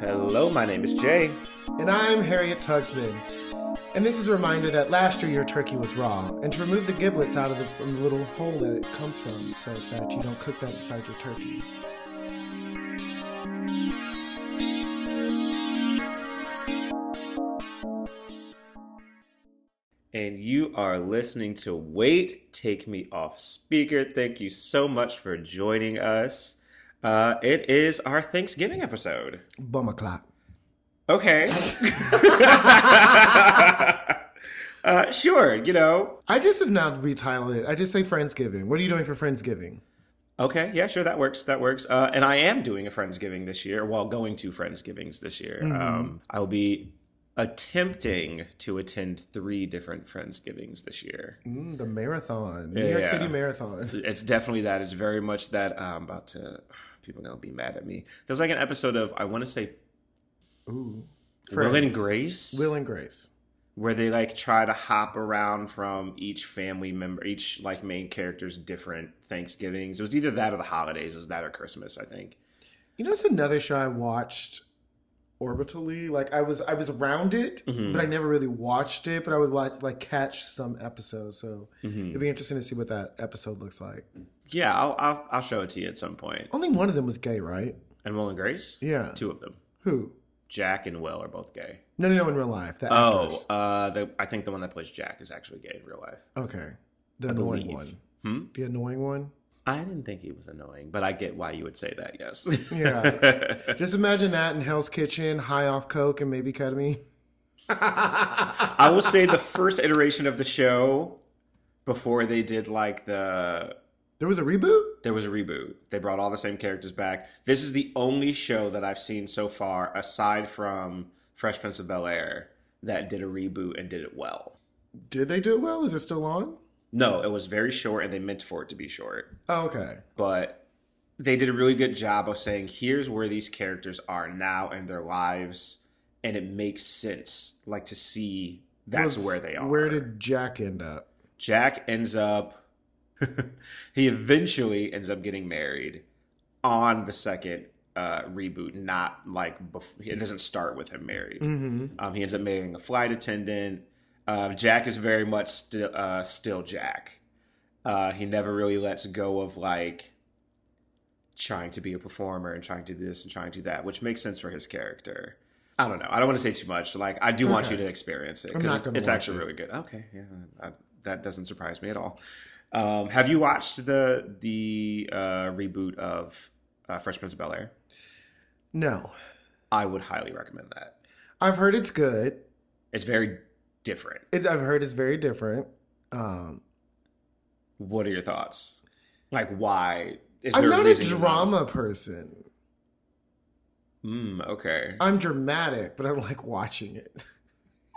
Hello, my name is Jay. And I'm Harriet Tugsman. And this is a reminder that last year your turkey was raw, and to remove the giblets out of it from the little hole that it comes from so that you don't cook that inside your turkey. And you are listening to Wait, Take Me Off Speaker. Thank you so much for joining us. It is our Thanksgiving episode. Boom o'clock. Okay. Sure, you know. I just have not retitled it. I just say Friendsgiving. What are you doing for Friendsgiving? Okay, yeah, sure, that works. And I am doing a Friendsgiving this year, while going to Friendsgivings this year. Mm-hmm. I will be attempting to attend 3 different Friendsgivings this year. The marathon. New York City Marathon. It's definitely that. It's very much that. I'm about to... People are going to be mad at me. There's like an episode of, I want to say... Ooh. Will and Grace. Where they like try to hop around from each family member, each like main character's different Thanksgivings. It was either that or the holidays. It was that or Christmas, I think. You know, it's another show I watched... orbitally, like I was around it, mm-hmm. but I never really watched it, but I would catch some episodes, so mm-hmm. it'd be interesting to see what that episode looks like. Yeah, I'll show it to you at some point. Only one of them was gay, right? And Will and Grace? Yeah. 2 of them. Who? Jack and Will are both gay. No, in real life. I think the one that plays Jack is actually gay in real life. Okay. The annoying one. Hmm? The annoying one? I didn't think he was annoying, but I get why you would say that, yes. Yeah. Just imagine that in Hell's Kitchen, high off coke and maybe ketamine. I will say the first iteration of the show before they did There was a reboot? There was a reboot. They brought all the same characters back. This is the only show that I've seen so far, aside from Fresh Prince of Bel-Air, that did a reboot and did it well. Did they do it well? Is it still on? No, it was very short, and they meant for it to be short. Oh, okay. But they did a really good job of saying, here's where these characters are now in their lives, and it makes sense, like, to see that's where they are. Where did Jack end up? Jack ends up... he eventually ends up getting married on the second reboot, not, like, it doesn't start with him married. Mm-hmm. He ends up marrying a flight attendant. Jack is very much still Jack. He never really lets go of, like, trying to be a performer and trying to do this and trying to do that, which makes sense for his character. I don't know. I don't want to say too much. Like, I do want you to experience it because it's actually really good. Okay. Yeah. That doesn't surprise me at all. Have you watched the reboot of Fresh Prince of Bel-Air? No. I would highly recommend that. I've heard it's good. It's very different. I've heard it's very different. What are your thoughts? Like, why? I'm not a drama person. Okay. I'm dramatic, but I don't like watching it.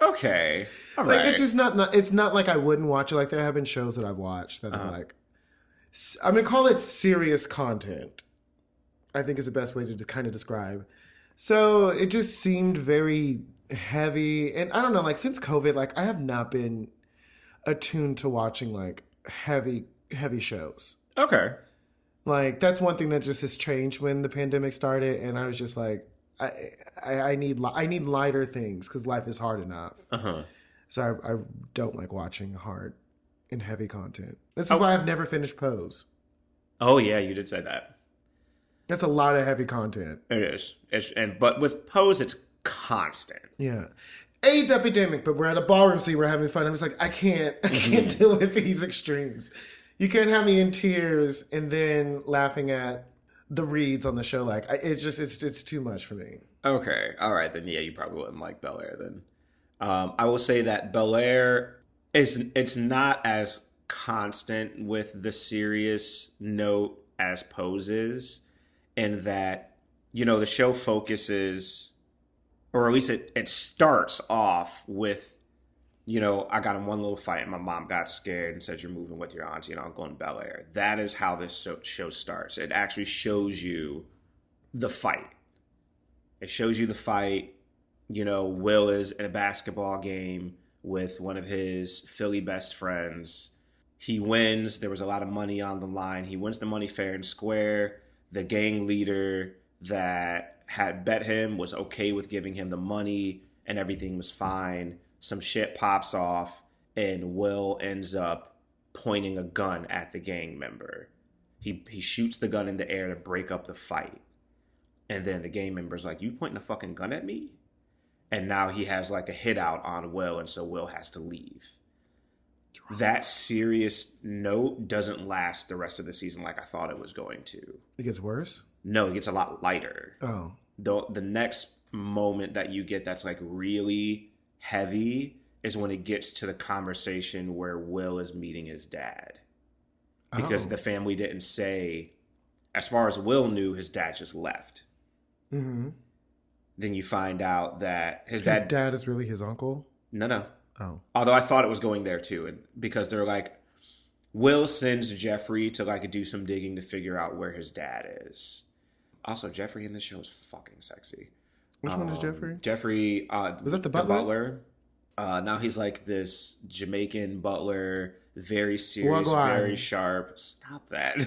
Okay. All right. It's just not. It's not like I wouldn't watch it. Like, there have been shows that I've watched that I'm like, I'm gonna call it serious content, I think, is the best way to kind of describe. So it just seemed very heavy, and I don't know, like, since COVID, like, I have not been attuned to watching, like, heavy shows. Okay. Like, that's one thing that just has changed when the pandemic started, and I was just like, I need lighter things because life is hard enough. Uh-huh. So I don't like watching hard and heavy content. This is why I've never finished Pose. Oh yeah, you did say that. That's a lot of heavy content. It is. But with Pose, it's constant. Yeah. AIDS epidemic, but we're at a ballroom scene, we're having fun. I'm just like, I can't mm-hmm. deal with these extremes. You can't have me in tears and then laughing at the reads on the show. Like, it's too much for me. Okay. All right. Then, yeah, you probably wouldn't like Bel-Air then. I will say that Bel-Air it's not as constant with the serious note as Pose is, and that, you know, the show focuses... Or at least it starts off with, you know, I got in one little fight and my mom got scared and said, you're moving with your auntie and uncle in Bel-Air. That is how this show starts. It actually shows you the fight. You know, Will is in a basketball game with one of his Philly best friends. He wins. There was a lot of money on the line. He wins the money fair and square. The gang leader that had bet him, was okay with giving him the money, and everything was fine. Some shit pops off, and Will ends up pointing a gun at the gang member. He shoots the gun in the air to break up the fight. And then the gang member's like, "You pointing a fucking gun at me?" And now he has like a hit out on Will, and so Will has to leave. That serious note doesn't last the rest of the season like I thought it was going to. It gets worse? No, it gets a lot lighter. Oh. The next moment that you get that's like really heavy is when it gets to the conversation where Will is meeting his dad. Because the family didn't say, as far as Will knew, his dad just left. Mm-hmm. Then you find out that his dad is really his uncle? No. Oh. Although I thought it was going there too, and because they're like, Will sends Jeffrey to like do some digging to figure out where his dad is. Also, Jeffrey in this show is fucking sexy. Which one is Jeffrey? Jeffrey was that the butler? Now he's like this Jamaican butler, very serious, very sharp. Stop that.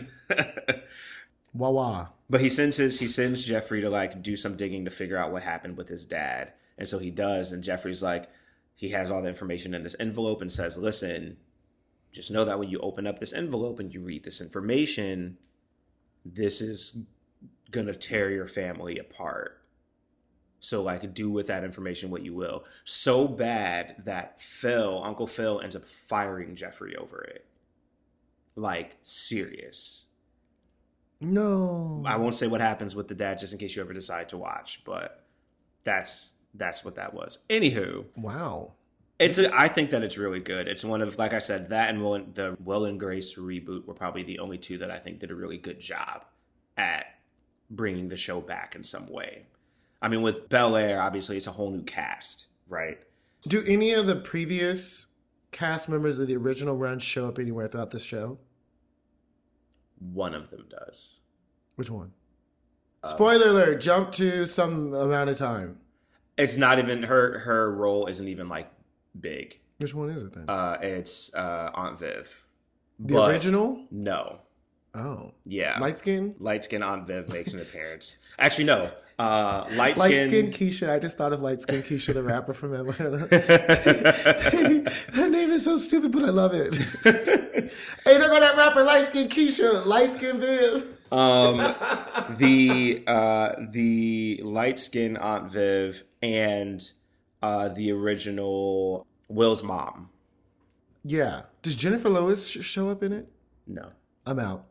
Wawa. But he sends Jeffrey to like do some digging to figure out what happened with his dad, and so he does, and Jeffrey's like. He has all the information in this envelope and says, listen, just know that when you open up this envelope and you read this information, this is going to tear your family apart. So, like, do with that information what you will. So bad that Uncle Phil ends up firing Jeffrey over it. Like, serious. No. I won't say what happens with the dad just in case you ever decide to watch, but that's what that was. Anywho. Wow. I think that it's really good. It's one of, like I said, that and the Will and Grace reboot were probably the only two that I think did a really good job at bringing the show back in some way. I mean, with Bel-Air, obviously, it's a whole new cast, right? Do any of the previous cast members of the original run show up anywhere throughout the show? One of them does. Which one? Spoiler alert, jump to some amount of time. It's not even her role isn't even like big. Which one is it then? It's Aunt Viv. The original? No. Oh. Yeah. Light skin Aunt Viv makes an appearance. Actually, no. Light skin Keisha. I just thought of light skin Keisha, the rapper from Atlanta. Her name is so stupid, but I love it. Hey, look at that rapper, light skin Keisha, light skin Viv. The light skin Aunt Viv and the original Will's mom. Yeah. Does Jennifer Lewis show up in it? No. I'm out.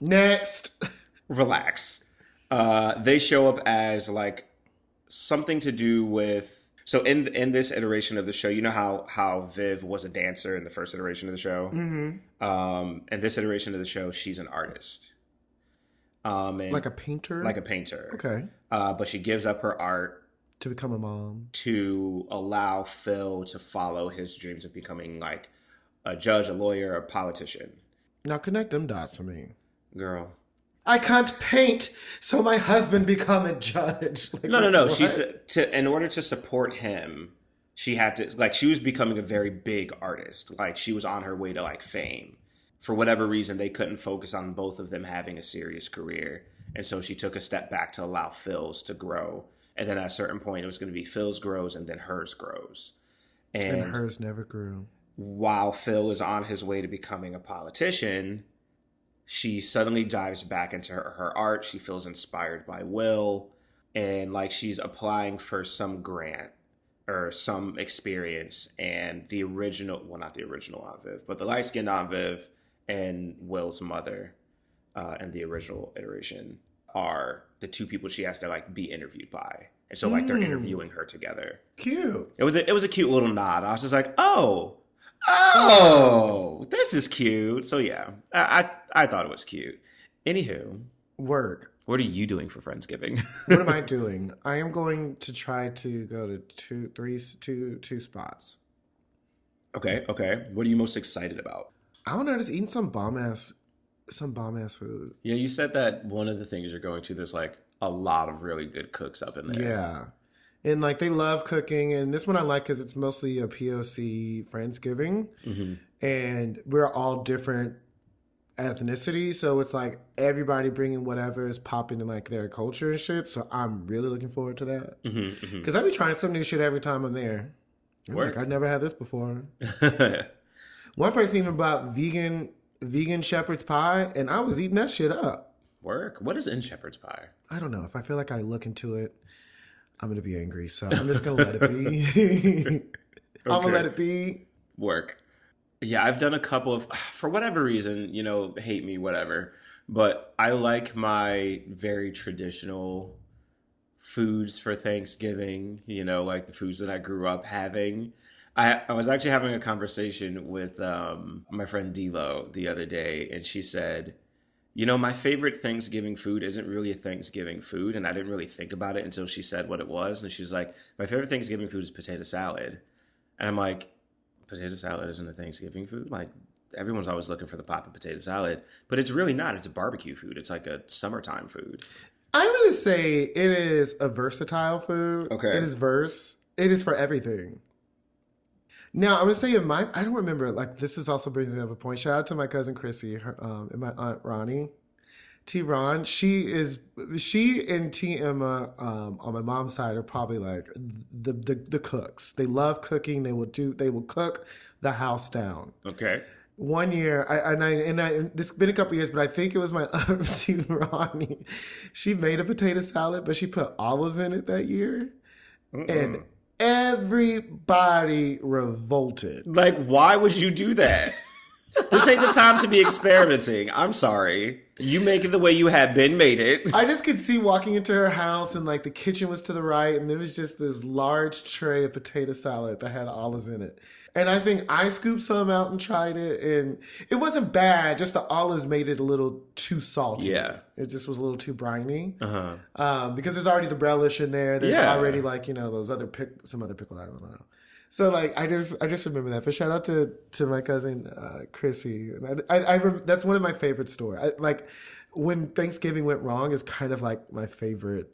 Next. Relax. They show up as like something to do with. So in this iteration of the show, you know how Viv was a dancer in the first iteration of the show? Mm-hmm. In this iteration of the show, she's an artist. Like a painter? Like a painter. Okay. But she gives up her art. To become a mom. To allow Phil to follow his dreams of becoming like a judge, a lawyer, a politician. Now connect them dots for me. Girl. I can't paint, so my husband become a judge. Like, no. In order to support him, she had to, like, she was becoming a very big artist. Like, she was on her way to, like, fame. For whatever reason, they couldn't focus on both of them having a serious career. And so she took a step back to allow Phil's to grow. And then at a certain point, it was going to be Phil's grows and then hers grows. And hers never grew. While Phil is on his way to becoming a politician, she suddenly dives back into her art. She feels inspired by Will. And, like, she's applying for some grant or some experience. And the original, well, not the original Aunt Viv, but the light-skinned Aunt Viv and Will's mother in the original iteration are the two people she has to, like, be interviewed by. And so, like, they're interviewing her together. Cute. It was a cute little nod. I was just like, Oh, this is cute. So, yeah, I thought it was cute. Anywho. Work. What are you doing for Friendsgiving? What am I doing? I am going to try to go to two spots. Okay. What are you most excited about? I don't know, just eating some bomb-ass food. Yeah, you said that one of the things you're going to, there's, like, a lot of really good cooks up in there. Yeah. And, like, they love cooking. And this one I like because it's mostly a POC Friendsgiving. Mm-hmm. And we're all different ethnicity, so it's like everybody bringing whatever is popping in like their culture and shit. So I'm really looking forward to that because I be trying some new shit every time I'm there. Like, I've never had this before. One person even bought vegan shepherd's pie, and I was eating that shit up. Work. What is in shepherd's pie? I don't know. If I feel like I look into it, I'm gonna be angry. So I'm just gonna let it be. Okay. I'm gonna let it be. Work. Yeah, I've done a couple of, for whatever reason, you know, hate me, whatever. But I like my very traditional foods for Thanksgiving, you know, like the foods that I grew up having. I was actually having a conversation with my friend D-Lo the other day, and she said, you know, my favorite Thanksgiving food isn't really a Thanksgiving food, and I didn't really think about it until she said what it was. And she's like, my favorite Thanksgiving food is potato salad. And I'm like, potato salad isn't a Thanksgiving food? Like, everyone's always looking for the poppin' potato salad, but it's really not. It's a barbecue food. It's like a summertime food. I'm going to say it is a versatile food. Okay. It is for everything. Now, I'm going to say in my, I don't remember, like, this is also brings me up a point. Shout out to my cousin Chrissy, her, and my aunt Ronnie. T. Ron, she and T. Emma on my mom's side are probably like the cooks. They love cooking. They will cook the house down. Okay. One year, this has been a couple years, but I think it was my aunt T. Ronnie. She made a potato salad, but she put olives in it that year, and everybody revolted. Like, why would you do that? This ain't the time to be experimenting. I'm sorry. You make it the way you have been made it. I just could see walking into her house and like the kitchen was to the right and there was just this large tray of potato salad that had olives in it. And I think I scooped some out and tried it and it wasn't bad. Just the olives made it a little too salty. Yeah. It just was a little too briny. Uh-huh. Because there's already the relish in there. There's already like, you know, those other some other pickled, I don't know. So like I just remember that. But shout out to my cousin Chrissy. And that's one of my favorite stories. Like when Thanksgiving went wrong is kind of like my favorite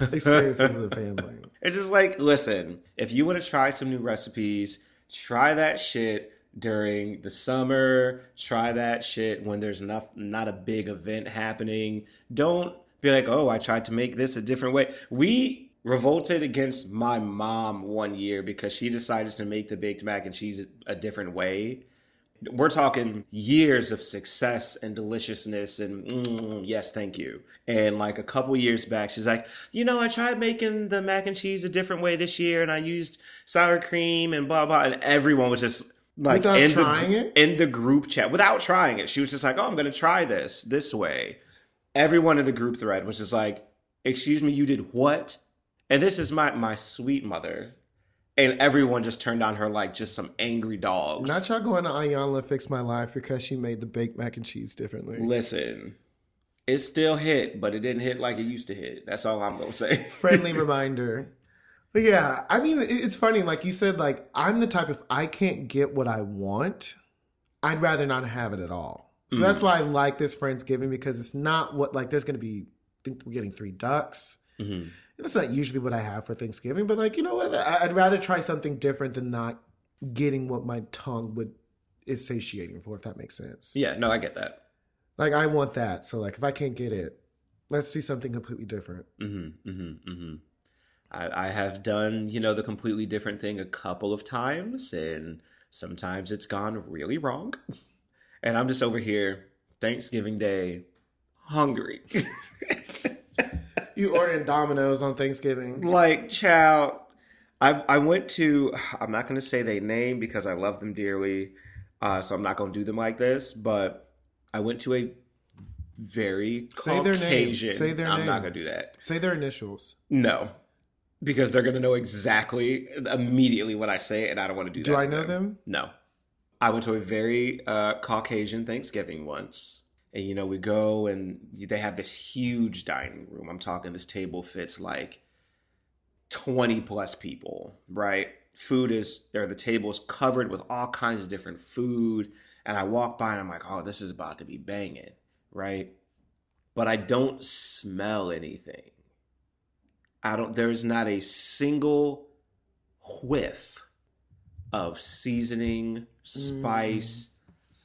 experience with the family. It's just like, listen, if you want to try some new recipes, try that shit during the summer. Try that shit when there's not a big event happening. Don't be like, oh, I tried to make this a different way. We revolted against my mom one year because she decided to make the baked mac and cheese a different way. We're talking years of success and deliciousness and yes, thank you. And like a couple years back, she's like, you know, I tried making the mac and cheese a different way this year and I used sour cream and blah, blah. And everyone was just like in the group chat without trying it. She was just like, oh, I'm going to try this way. Everyone in the group thread was just like, excuse me, you did what? And this is my sweet mother. And everyone just turned on her like just some angry dogs. Not y'all going to Ayanla Fix My Life because she made the baked mac and cheese differently. Listen, it still hit, but it didn't hit like it used to hit. That's all I'm going to say. Friendly reminder. But yeah, I mean, it's funny. Like you said, like I'm the type, if I can't get what I want, I'd rather not have it at all. So that's why I like this Friendsgiving because it's not what, like there's going to be, I think we're getting 3 ducks. Mm-hmm. That's not usually what I have for Thanksgiving, but like, you know what? I'd rather try something different than not getting what my tongue is satiating for, if that makes sense. Yeah, no, I get that. Like, I want that. So like, if I can't get it, let's do something completely different. Mm-hmm, mm-hmm, mm-hmm. I have done, you know, the completely different thing a couple of times, and sometimes it's gone really wrong. And I'm just over here, Thanksgiving Day, hungry. You ordering Domino's on Thanksgiving. Like, child, I went to, I'm not going to say their name because I love them dearly, so I'm not going to do them like this, but I went to a very Caucasian. Say their name. I'm not going to do that. Say their initials. No, because they're going to know exactly immediately what I say, and I don't want to do that. Do I know them? No. I went to a very Caucasian Thanksgiving once. And, you know, we go and they have this huge dining room. I'm talking this table fits like 20 plus people, right? Food is there. The table's covered with all kinds of different food. And I walk by and I'm like, oh, this is about to be banging, right? But I don't smell anything. There's not a single whiff of seasoning, spice.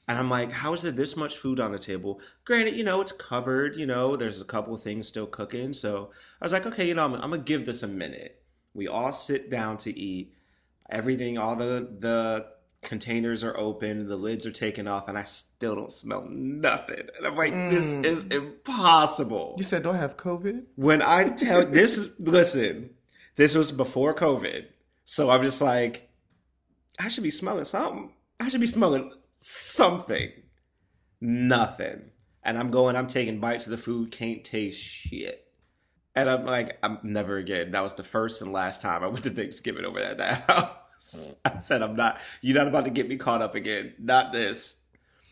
And I'm like, how is there this much food on the table? Granted, you know, it's covered, you know, there's a couple of things still cooking. So I was like, okay, you know, I'm going to give this a minute. We all sit down to eat. Everything, all the containers are open, the lids are taken off, and I still don't smell nothing. And I'm like, this is impossible. You said, do I have COVID? When I tell this, listen, this was before COVID. So I'm just like, I should be smelling something. I should be smelling something. Nothing. And I'm taking bites of the food, can't taste shit. And I'm like, I'm never again. That was the first and last time I went to Thanksgiving over at that house. I said, you're not about to get me caught up again. Not this.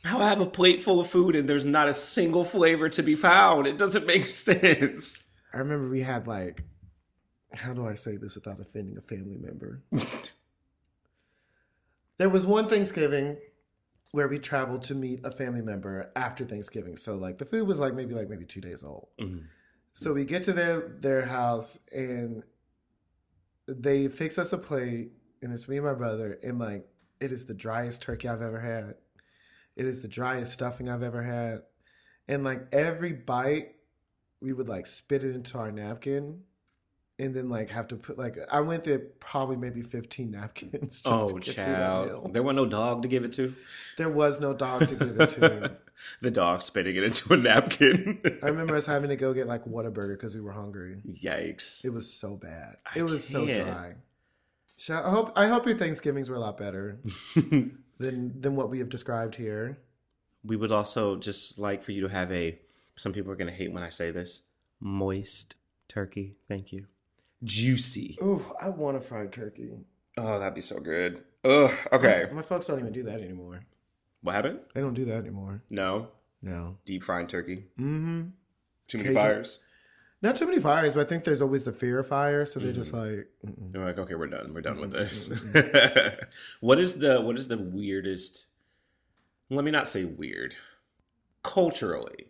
Now I have a plate full of food and there's not a single flavor to be found. It doesn't make sense. I remember we had like, how do I say this without offending a family member? There was one Thanksgiving where we traveled to meet a family member after Thanksgiving. So like the food was maybe 2 days old. Mm-hmm. So we get to their house and they fix us a plate and it's me and my brother and like it is the driest turkey I've ever had. It is the driest stuffing I've ever had. And like every bite we would like spit it into our napkin and then like have to put like I went through probably maybe 15 napkins just to get child. Through that meal. There was no dog to give it to? There was no dog to give it to. The dog spitting it into a napkin. I remember us having to go get like Whataburger because we were hungry. Yikes! It was so bad. So dry. I hope your Thanksgivings were a lot better than what we have described here. We would also just like for you to have a. Some people are going to hate when I say this. Moist turkey. Thank you. Juicy. Ooh, I want a fried turkey. Oh, that'd be so good. Ugh. Okay. My folks don't even do that anymore. What happened? They don't do that anymore. No. Deep frying turkey. Mm-hmm. Too many fires? Not too many fires, but I think there's always the fear of fire, so they're just like... Mm-mm. They're like, okay, we're done. We're done with this. What is the weirdest... Let me not say weird. Culturally,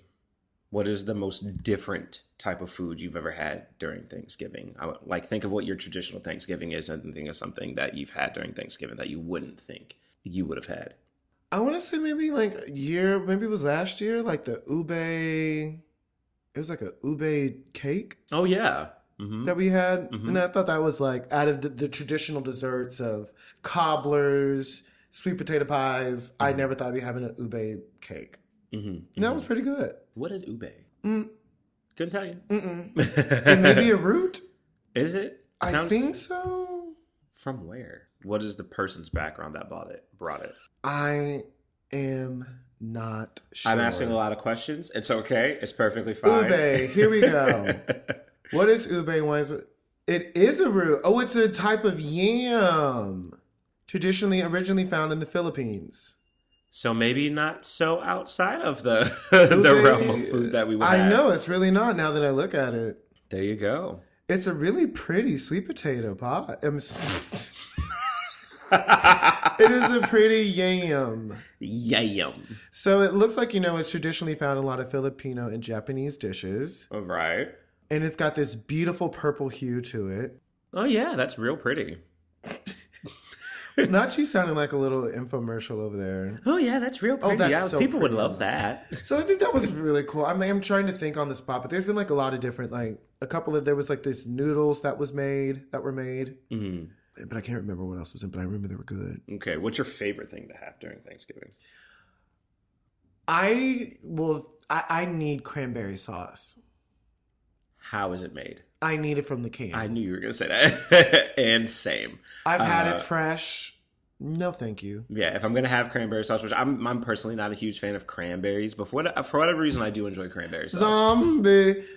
what is the most different type of food you've ever had during Thanksgiving? Think of what your traditional Thanksgiving is and think of something that you've had during Thanksgiving that you wouldn't think you would have had. I want to say maybe it was last year, like the ube, it was like a ube cake. Oh, yeah. Mm-hmm. That we had. Mm-hmm. And I thought that was like out of the traditional desserts of cobblers, sweet potato pies. Mm-hmm. I never thought I'd be having an ube cake. Mm-hmm. Mm-hmm. That was pretty good. What is ube? Couldn't tell you. It may be a root. Is it? I think so. From where? What is the person's background that brought it? I am not sure. I'm asking a lot of questions. It's okay. It's perfectly fine. Ube. Here we go. What is ube? It is a root. Oh, it's a type of yam. Originally found in the Philippines. So maybe not so outside of the the realm of food that we would have. I know. It's really not now that I look at it. There you go. It's a really pretty sweet potato pie. It is a pretty yam. Yam. So it looks like, you know, it's traditionally found in a lot of Filipino and Japanese dishes. All right. And it's got this beautiful purple hue to it. Oh, yeah. That's real pretty. Not you sounding like a little infomercial over there. Oh, yeah. That's real pretty. People would love that. So I think that was really cool. I mean, I'm trying to think on the spot, but there's been like a lot of different, like a couple of, there was like this noodles that were made. Mm-hmm. But I can't remember what else was in, but I remember they were good. Okay. What's your favorite thing to have during Thanksgiving? I need cranberry sauce. How is it made? I need it from the can. I knew you were going to say that. And same. I've had it fresh. No, thank you. Yeah. If I'm going to have cranberry sauce, which I'm personally not a huge fan of cranberries, but for whatever reason, I do enjoy cranberry sauce.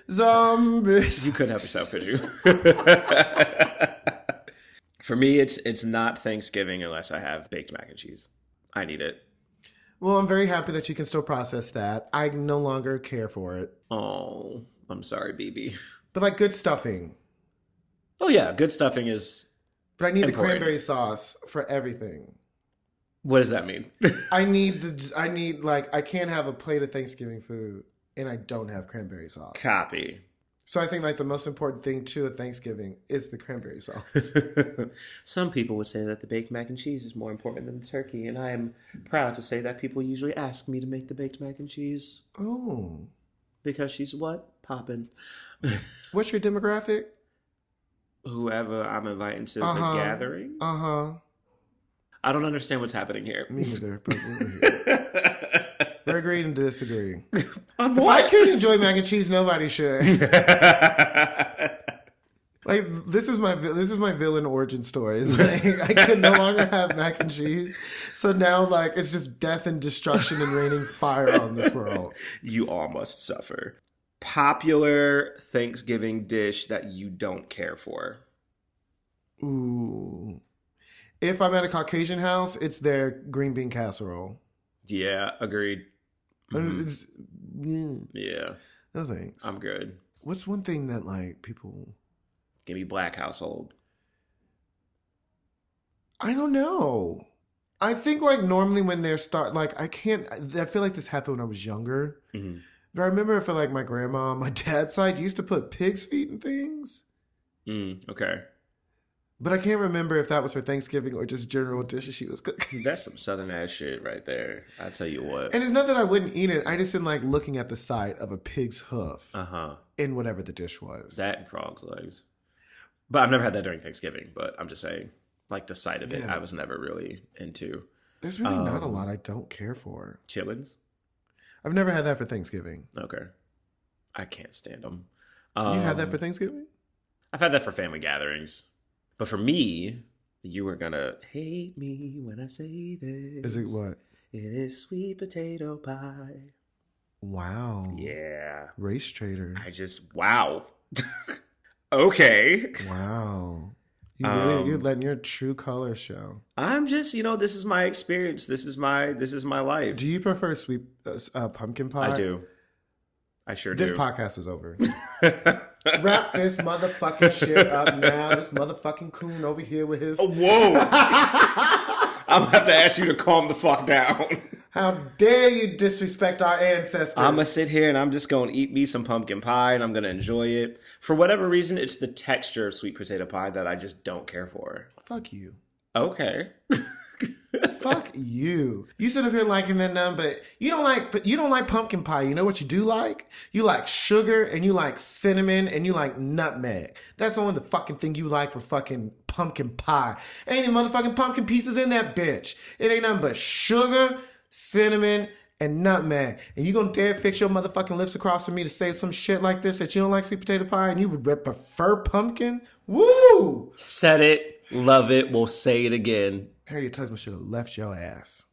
Zombies. You couldn't help yourself, could you? For me, it's not Thanksgiving unless I have baked mac and cheese. I need it. Well, I'm very happy that you can still process that. I no longer care for it. Oh, I'm sorry, BB. But like good stuffing. Oh, yeah. Good stuffing is But I need important. The cranberry sauce for everything. What does that mean? I can't have a plate of Thanksgiving food and I don't have cranberry sauce. Copy. So I think like the most important thing too at Thanksgiving is the cranberry sauce. Some people would say that the baked mac and cheese is more important than the turkey, and I am proud to say that people usually ask me to make the baked mac and cheese. Oh. Because she's what? Poppin'. What's your demographic? Whoever I'm inviting to the gathering. Uh-huh. I don't understand what's happening here. Me neither. But we're agreeing to disagree. On what? If I could enjoy mac and cheese, nobody should. Like this is my villain origin story. It's like I can no longer have mac and cheese, so now like it's just death and destruction and raining fire on this world. You all must suffer. Popular Thanksgiving dish that you don't care for. Ooh. If I'm at a Caucasian house, it's their green bean casserole. Yeah, agreed. Mm. Yeah. No thanks. I'm good. What's one thing that, like, people... Give me black household. I don't know. I think, like, normally when they're I feel like this happened when I was younger. Mm-hmm. But I remember for, like, my grandma on my dad's side used to put pig's feet in things. Mm, okay. But I can't remember if that was for Thanksgiving or just general dishes she was cooking. That's some Southern-ass shit right there. I'll tell you what. And it's not that I wouldn't eat it. I just didn't like looking at the side of a pig's hoof in whatever the dish was. That and frog's legs. But I've never had that during Thanksgiving. But I'm just saying, like the sight of it, I was never really into. There's really not a lot I don't care for. Chillins? I've never had that for Thanksgiving. Okay. I can't stand them. You've had that for Thanksgiving? I've had that for family gatherings. But for me, you are going to hate me when I say this. Is it what? It is sweet potato pie. Wow. Yeah. Race traitor. Wow. Okay. Wow. You're letting your true color show. I'm just, this is my experience. This is my life. Do you prefer sweet pumpkin pie? I do. I sure do. This podcast is over. Wrap this motherfucking shit up now. This motherfucking coon over here with his... Oh, whoa. I'm going to have to ask you to calm the fuck down. How dare you disrespect our ancestors. I'm going to sit here and I'm just going to eat me some pumpkin pie and I'm going to enjoy it. For whatever reason, it's the texture of sweet potato pie that I just don't care for. Fuck you. Okay. Fuck you. You sit up here liking that none, but you don't like pumpkin pie. You know what you do like? You like sugar and you like cinnamon and you like nutmeg. That's only the fucking thing you like for fucking pumpkin pie. Ain't any motherfucking pumpkin pieces in that bitch. It ain't nothing but sugar, cinnamon, and nutmeg. And you gonna dare fix your motherfucking lips across from me to say some shit like this that you don't like sweet potato pie and you would prefer pumpkin? Woo! Said it. Love it. We'll say it again. Harriet Tugsman should have left your ass.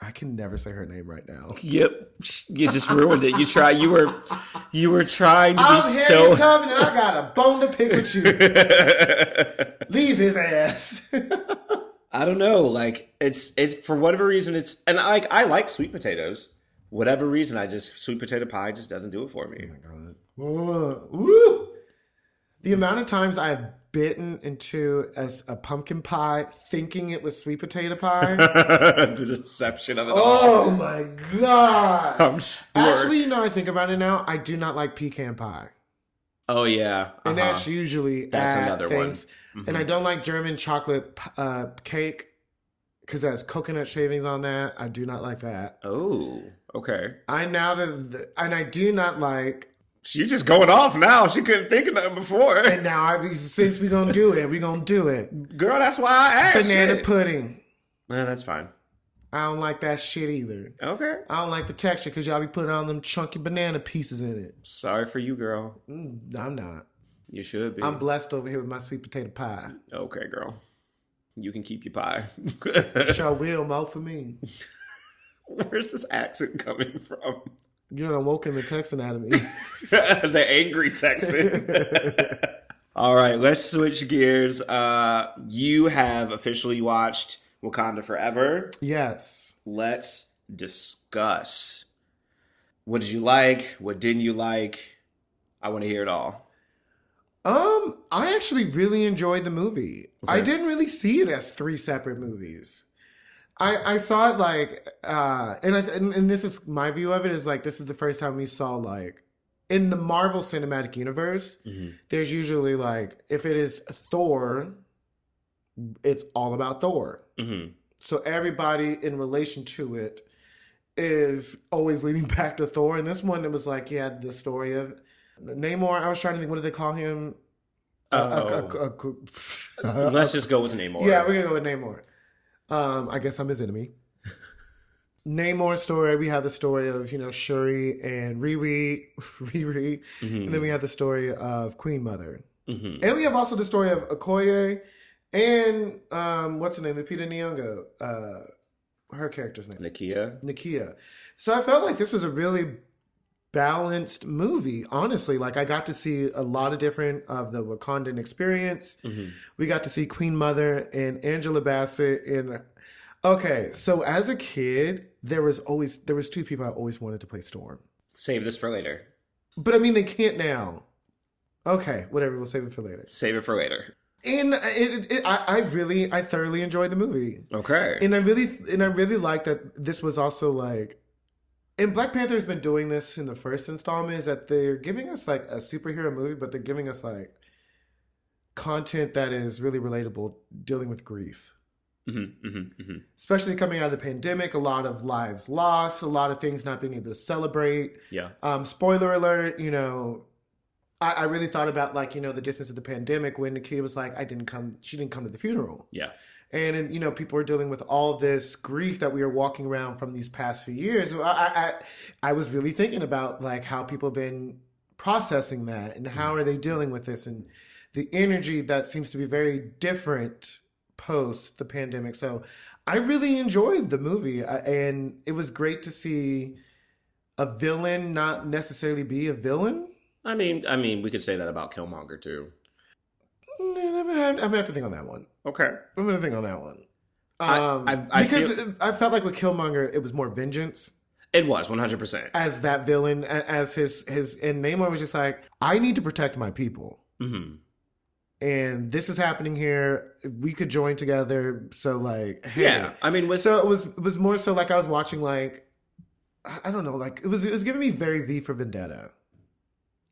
I can never say her name right now. Yep. You just ruined it. You were trying to be so... I'm Harriet Tugsman and I got a bone to pick with you. Leave his ass. I don't know. Like, it's for whatever reason, I like sweet potatoes. Whatever reason, sweet potato pie just doesn't do it for me. Oh my God. Whoa. Woo. The amount of times I have bitten into a pumpkin pie thinking it was sweet potato pie. The deception of it all. Oh my God. I'm sure. Actually, I think about it now, I do not like pecan pie. Oh yeah. And that's usually another things. One. Mm-hmm. And I don't like German chocolate cake because that has coconut shavings on that. I do not like that. Oh, okay. I do not like... She's just going off now. She couldn't think of nothing before. And now, since we're going to do it, we're going to do it. Girl, that's why I asked. Banana pudding. Man, that's fine. I don't like that shit either. Okay. I don't like the texture because y'all be putting on them chunky banana pieces in it. Sorry for you, girl. I'm not. You should be. I'm blessed over here with my sweet potato pie. Okay, girl. You can keep your pie. Sure will, Mo, for me. Where's this accent coming from? You know, woken the Texan out of me. The angry Texan. All right, let's switch gears. You have officially watched Wakanda Forever. Yes. Let's discuss. What did you like? What didn't you like? I want to hear it all. I actually really enjoyed the movie. Okay. I didn't really see it as three separate movies. I saw it and this is my view of it, is like this is the first time we saw like in the Marvel Cinematic Universe, mm-hmm. there's usually like, if it is Thor, it's all about Thor. Mm-hmm. So everybody in relation to it is always leading back to Thor. And this one, it was like, yeah, the story of Namor. I was trying to think, what do they call him? Let's just go with Namor. Yeah, we're going to go with Namor. I guess I'm his enemy. Namor's story. We have the story of, you know, Shuri and Riri. Mm-hmm. And then we have the story of Queen Mother. Mm-hmm. And we have also the story of Okoye and, what's her name? Lupita Nyong'o. Her character's name. Nakia. So I felt like this was a really balanced movie, honestly. Like, I got to see a lot of different of the Wakandan experience. Mm-hmm. We got to see Queen Mother and Angela Bassett. And okay, so as a kid, there was two people I always wanted to play Storm. Save this for later. But I mean, they can't now. Okay, whatever. We'll save it for later. And I thoroughly enjoyed the movie. Okay. And I really like that this was also like, and Black Panther's been doing this in the first installment, is that they're giving us like a superhero movie, but they're giving us like content that is really relatable, dealing with grief. Mm-hmm, mm-hmm, mm-hmm. Especially coming out of the pandemic, a lot of lives lost, a lot of things not being able to celebrate. Yeah. Spoiler alert, you know, I really thought about like, you know, the distance of the pandemic when Nakia was like, she didn't come to the funeral. Yeah. And you know, people are dealing with all this grief that we are walking around from these past few years. I was really thinking about like how people have been processing that and how are they dealing with this and the energy that seems to be very different post the pandemic. So I really enjoyed the movie, and it was great to see a villain not necessarily be a villain. I mean, we could say that about Killmonger too. I'm gonna have to think on that one. Okay, I'm gonna think on that one. I felt like with Killmonger, it was more vengeance. It was 100% as that villain, as his, and Namor was just like, I need to protect my people. Mm-hmm. And this is happening here. We could join together. So like, hey. Yeah, I mean, so it was more so like I was watching like, I don't know, like it was giving me very V for Vendetta.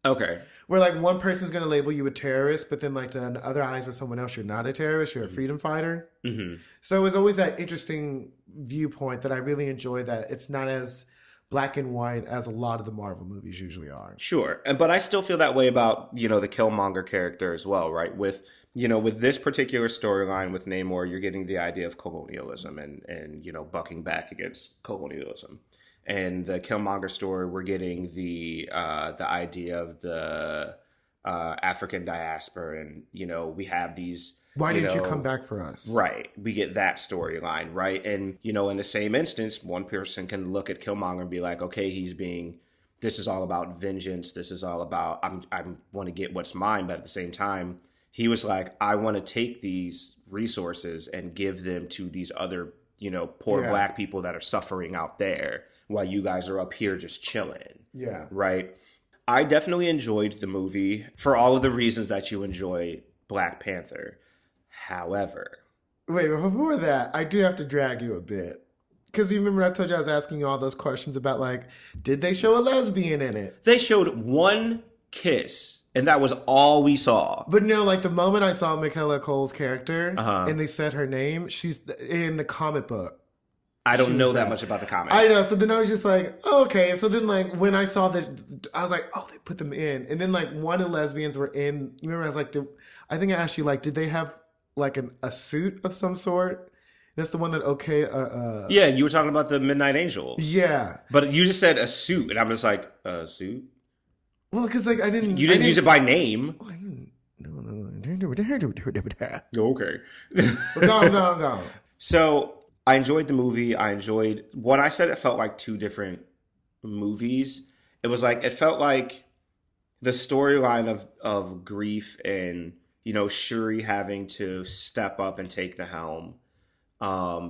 Okay. Where like one person's going to label you a terrorist, but then like to the other eyes of someone else, you're not a terrorist, you're a freedom fighter. Mm-hmm. So it was always that interesting viewpoint that I really enjoy, that it's not as black and white as a lot of the Marvel movies usually are. Sure. But I still feel that way about, you know, the Killmonger character as well, right? With, you know, with this particular storyline with Namor, you're getting the idea of colonialism and you know, bucking back against colonialism. And the Killmonger story, we're getting the idea of the African diaspora, and, you know, we have these... Why didn't you come back for us? Right. We get that storyline, right? And, you know, in the same instance, one person can look at Killmonger and be like, okay, this is all about vengeance. This is all about, I want to get what's mine. But at the same time, he was like, I want to take these resources and give them to these other, you know, poor black people that are suffering out there while you guys are up here just chilling. Yeah. Right. I definitely enjoyed the movie for all of the reasons that you enjoy Black Panther. However, wait, before that, I do have to drag you a bit, because you remember I told you I was asking you all those questions about like, did they show a lesbian in it? They showed one kiss, and that was all we saw. But no, like the moment I saw Michaela Cole's character, and they said her name, she's in the comic book. I don't know that much about the comic. I know. So then I was just like, oh, okay. So then like when I saw that, I was like, oh, they put them in. And then like one of the lesbians were in. Remember, I was like, I think I asked you like, did they have like a suit of some sort? That's the one that yeah, you were talking about the Midnight Angels. Yeah. But you just said a suit, and I'm just like, a suit? Well, because like I didn't use it by name. Oh, I didn't. No. Okay. No. So I enjoyed the movie. I enjoyed what I said. It felt like two different movies. It was like, it felt like the storyline of grief and, you know, Shuri having to step up and take the helm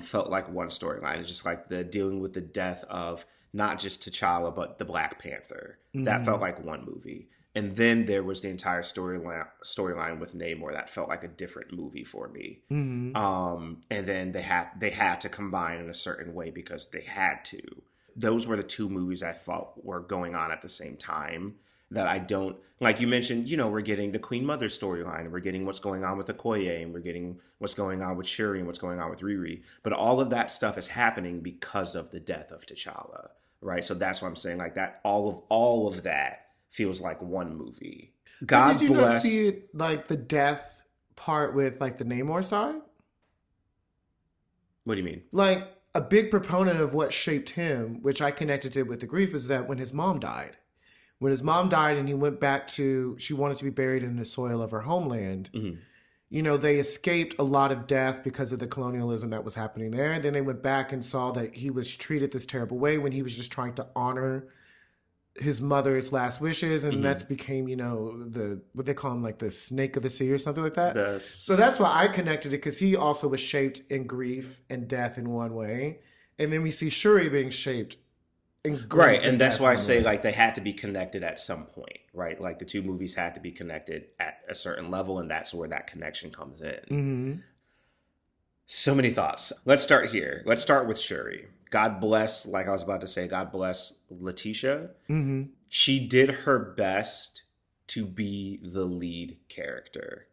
felt like one storyline. It's just like the dealing with the death of not just T'Challa, but the Black Panther. Mm-hmm. That felt like one movie. And then there was the entire storyline with Namor that felt like a different movie for me. Mm-hmm. And then they had to combine in a certain way because they had to. Those were the two movies I thought were going on at the same time. that I don't, like you mentioned, you know, we're getting the Queen Mother storyline, and we're getting what's going on with Okoye, and we're getting what's going on with Shuri and what's going on with Riri. But all of that stuff is happening because of the death of T'Challa, right? So that's what I'm saying, like that, all of that feels like one movie. God bless. Did you not see it, like the death part with like the Namor side? What do you mean? Like a big proponent of what shaped him, which I connected it with the grief, is that when his mom died. When his mom died and he went back to, she wanted to be buried in the soil of her homeland. Mm-hmm. You know, they escaped a lot of death because of the colonialism that was happening there. And then they went back and saw that he was treated this terrible way when he was just trying to honor his mother's last wishes. And mm-hmm. that became, you know, the, what they call him, like the snake of the sea or something like that. Yes. So that's why I connected it, because he also was shaped in grief and death in one way. And then we see Shuri being shaped. Right, and that's why I say, like, they had to be connected at some point, right? Like, the two movies had to be connected at a certain level, and that's where that connection comes in. Mm-hmm. So many thoughts. Let's start here. Let's start with Shuri. God bless, like I was about to say, God bless Letitia. Mm-hmm. She did her best to be the lead character,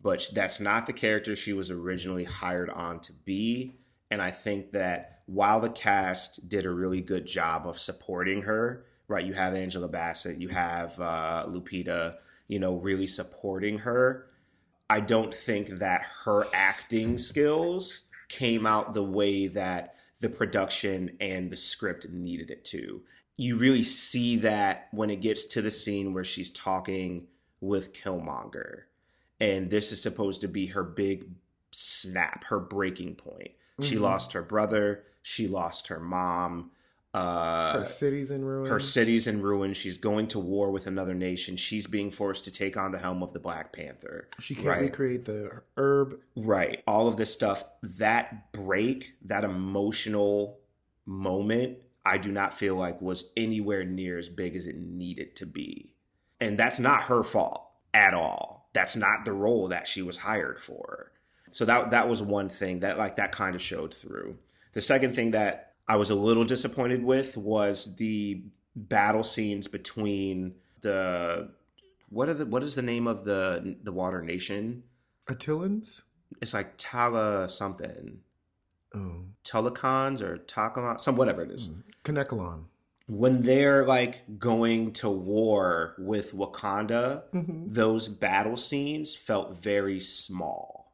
but that's not the character she was originally hired on to be, and I think that while the cast did a really good job of supporting her, right? You have Angela Bassett, you have Lupita, you know, really supporting her. I don't think that her acting skills came out the way that the production and the script needed it to. You really see that when it gets to the scene where she's talking with Killmonger. And this is supposed to be her big snap, her breaking point. She mm-hmm. lost her brother. She lost her mom. Her city's in ruin. Her city's in ruin. She's going to war with another nation. She's being forced to take on the helm of the Black Panther. She can't right? recreate the herb. Right. All of this stuff. That break, that emotional moment, I do not feel like was anywhere near as big as it needed to be. And that's not her fault at all. That's not the role that she was hired for. So that was one thing that, like, that kind of showed through. The second thing that I was a little disappointed with was the battle scenes between the what is the name of the water nation? Attilans? It's like Tala something. Oh. Telecons or Takalon, some whatever it is. Kanekalon. When they're like going to war with Wakanda, mm-hmm. those battle scenes felt very small.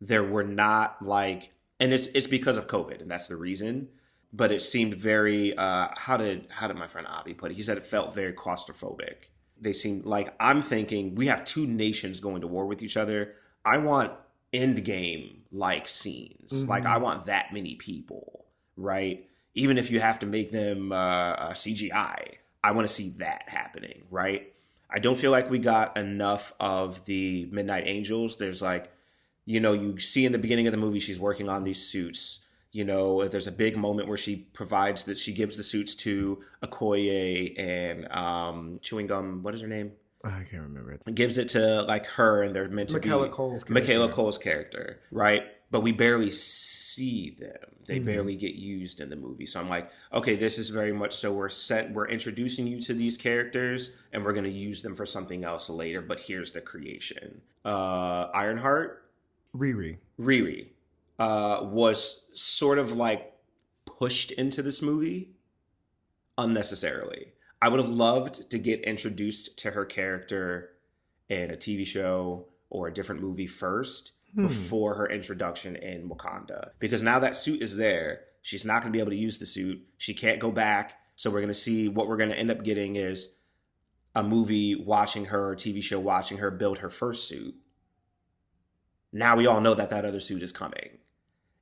There were not like, and it's because of COVID, and that's the reason. But it seemed very, how did my friend Avi put it? He said it felt very claustrophobic. They seemed like, I'm thinking we have two nations going to war with each other. I want endgame like scenes. Mm-hmm. Like I want that many people, right? Even if you have to make them CGI, I want to see that happening, right? I don't feel like we got enough of the Midnight Angels. There's like, you know, you see in the beginning of the movie, she's working on these suits. You know, there's a big moment where she provides that she gives the suits to Okoye and Chewing Gum. What is her name? I can't remember it. Gives it to like her, and they're meant to Michaela be Cole's Michaela Cole's character, right? But we barely see them. They mm-hmm. barely get used in the movie. So I'm like, okay, this is very much so we're introducing you to these characters and we're going to use them for something else later. But here's the creation. Ironheart. Riri was sort of like pushed into this movie unnecessarily. I would have loved to get introduced to her character in a TV show or a different movie first before her introduction in Wakanda. Because now that suit is there, she's not going to be able to use the suit. She can't go back. So we're going to see what we're going to end up getting is a movie watching her, a TV show watching her build her first suit. Now we all know that that other suit is coming.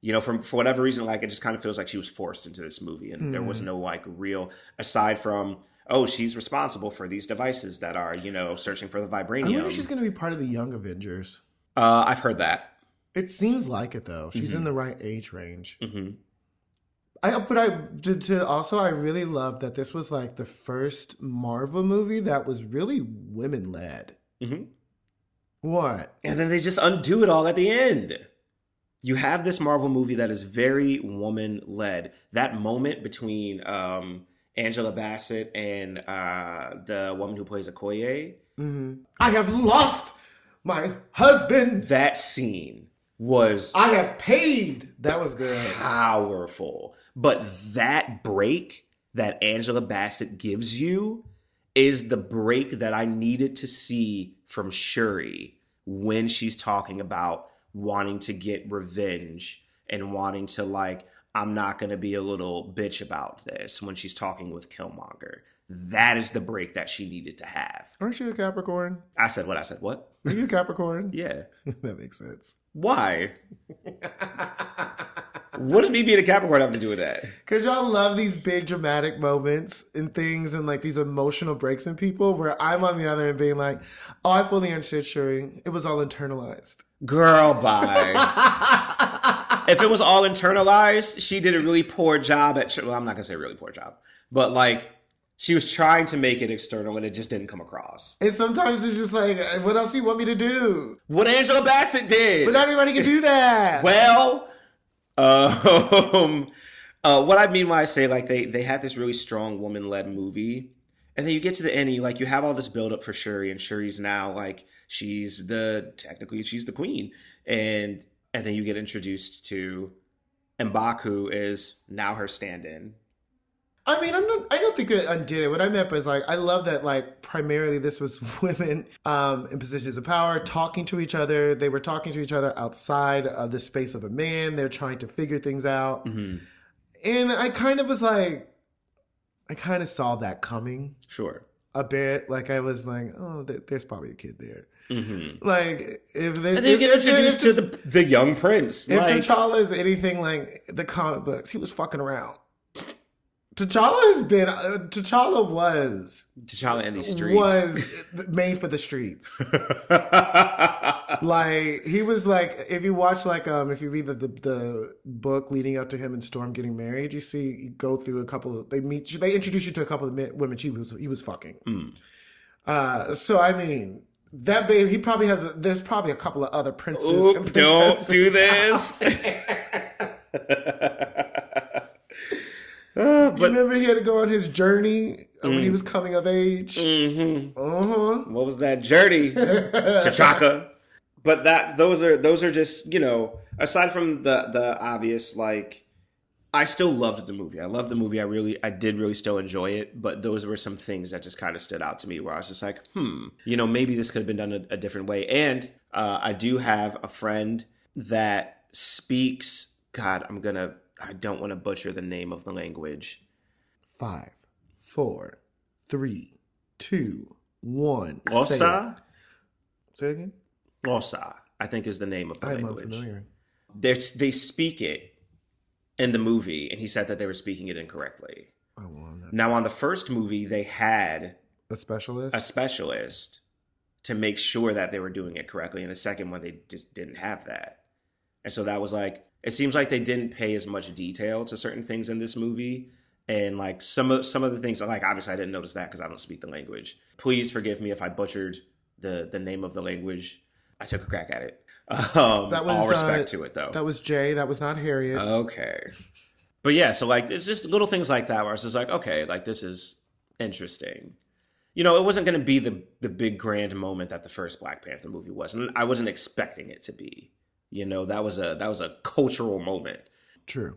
You know, for whatever reason, like, it just kind of feels like she was forced into this movie. And there was no, like, real, aside from, oh, she's responsible for these devices that are, you know, searching for the vibranium. I wonder if she's going to be part of the Young Avengers. I've heard that. It seems like it, though. She's in the right age range. Mm-hmm. I really love that this was, like, the first Marvel movie that was really women-led. Mm-hmm. What? And then they just undo it all at the end. You have this Marvel movie that is very woman-led. That moment between Angela Bassett and the woman who plays Okoye. Mm-hmm. I have lost my husband. That scene was... I have paid. That was good. Powerful. But that break that Angela Bassett gives you is the break that I needed to see from Shuri when she's talking about wanting to get revenge and wanting to, like, I'm not going to be a little bitch about this, when she's talking with Killmonger. That is the break that she needed to have. Aren't you a Capricorn? I said what? Are you a Capricorn? Yeah. That makes sense. Why? What does me being a Capricorn have to do with that? Because y'all love these big dramatic moments and things and like these emotional breaks in people, where I'm on the other end being like, oh, I fully understood Shuri. It was all internalized. Girl, bye. If it was all internalized, she did a really poor job at... Well, I'm not going to say really poor job, but like... She was trying to make it external and it just didn't come across. And sometimes it's just like, what else do you want me to do? What Angela Bassett did. But not anybody can do that. Well, what I mean when I say, like, they had this really strong woman-led movie. And then you get to the end and you, like, you have all this build-up for Shuri. And Shuri's now, like, she's the queen. And then you get introduced to M'Baku is now her stand-in. I mean, I don't think that undid it. What I meant was, like, I love that, like, primarily this was women in positions of power talking to each other. They were talking to each other outside of the space of a man. They're trying to figure things out. Mm-hmm. And I kind of was like, I kind of saw that coming. Sure. A bit. Like, I was like, oh, there's probably a kid there. Mm-hmm. Like, if there's... And then you get introduced to the young prince. If, like, T'Challa is anything like the comic books, he was fucking around. T'Challa in the streets was made for the streets. Like, he was like, if you watch, like, if you read the book leading up to him and Storm getting married, you see, you go through a couple of, they introduce you to a couple of women he was fucking. Mm. So I mean, that babe, he probably has there's probably a couple of other princes. Oop, and princesses. Don't do this. But you remember he had to go on his journey when he was coming of age? Mm-hmm. Uh-huh. What was that journey? T'Chaka. But those are just, you know, aside from the obvious, like, I still loved the movie. I loved the movie. I did really still enjoy it. But those were some things that just kind of stood out to me where I was just like, you know, maybe this could have been done a different way. And I do have a friend that speaks, God, I don't want to butcher the name of the language. 5, 4, 3, 2, 1. Osa? Say it again? Osa, I think, is the name of the language. I'm unfamiliar. They speak it in the movie, and he said that they were speaking it incorrectly. Oh, well, now, on the first movie, they had... A specialist to make sure that they were doing it correctly. And the second one, they just didn't have that. And so that was like... It seems like they didn't pay as much detail to certain things in this movie. And, like, some of the things, like, obviously I didn't notice that because I don't speak the language. Please forgive me if I butchered the name of the language. I took a crack at it. That was, all respect to it, though. That was Jay. That was not Harriet. Okay. But, yeah, so, like, it's just little things like that where it's just like, okay, like, this is interesting. You know, it wasn't going to be the big grand moment that the first Black Panther movie was. And I wasn't expecting it to be. You know, that was a cultural moment. True.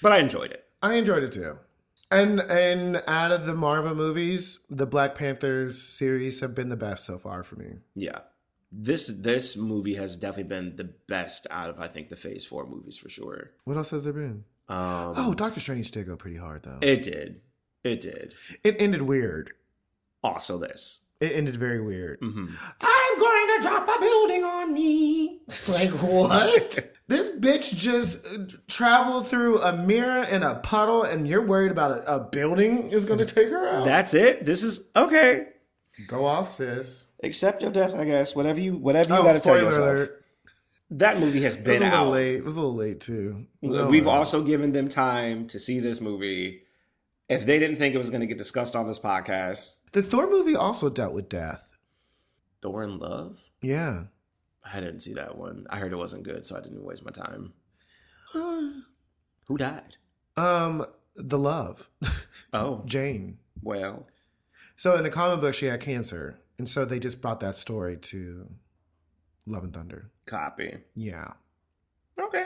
But I enjoyed it. I enjoyed it too. And out of the Marvel movies, the Black Panthers series have been the best so far for me. Yeah. This movie has definitely been the best out of, I think, the Phase 4 movies for sure. What else has there been? Doctor Strange did go pretty hard though. It did. It ended weird. Also this. It ended very weird. Mm-hmm. I'm going to drop a building on me. Like, what? This bitch just traveled through a mirror and a puddle, and you're worried about a building is going to take her out? That's it? This is... Okay. Go off, sis. Accept your death, I guess. Whatever you got to tell yourself. Alert. That movie has been out. It was a little late, too. We've also given them time to see this movie. If they didn't think it was going to get discussed on this podcast. The Thor movie also dealt with death. Thor in Love? Yeah. I didn't see that one. I heard it wasn't good, so I didn't waste my time. Who died? the love. Oh. Jane. Well. So in the comic book, she had cancer. And so they just brought that story to Love and Thunder. Copy. Yeah. Okay.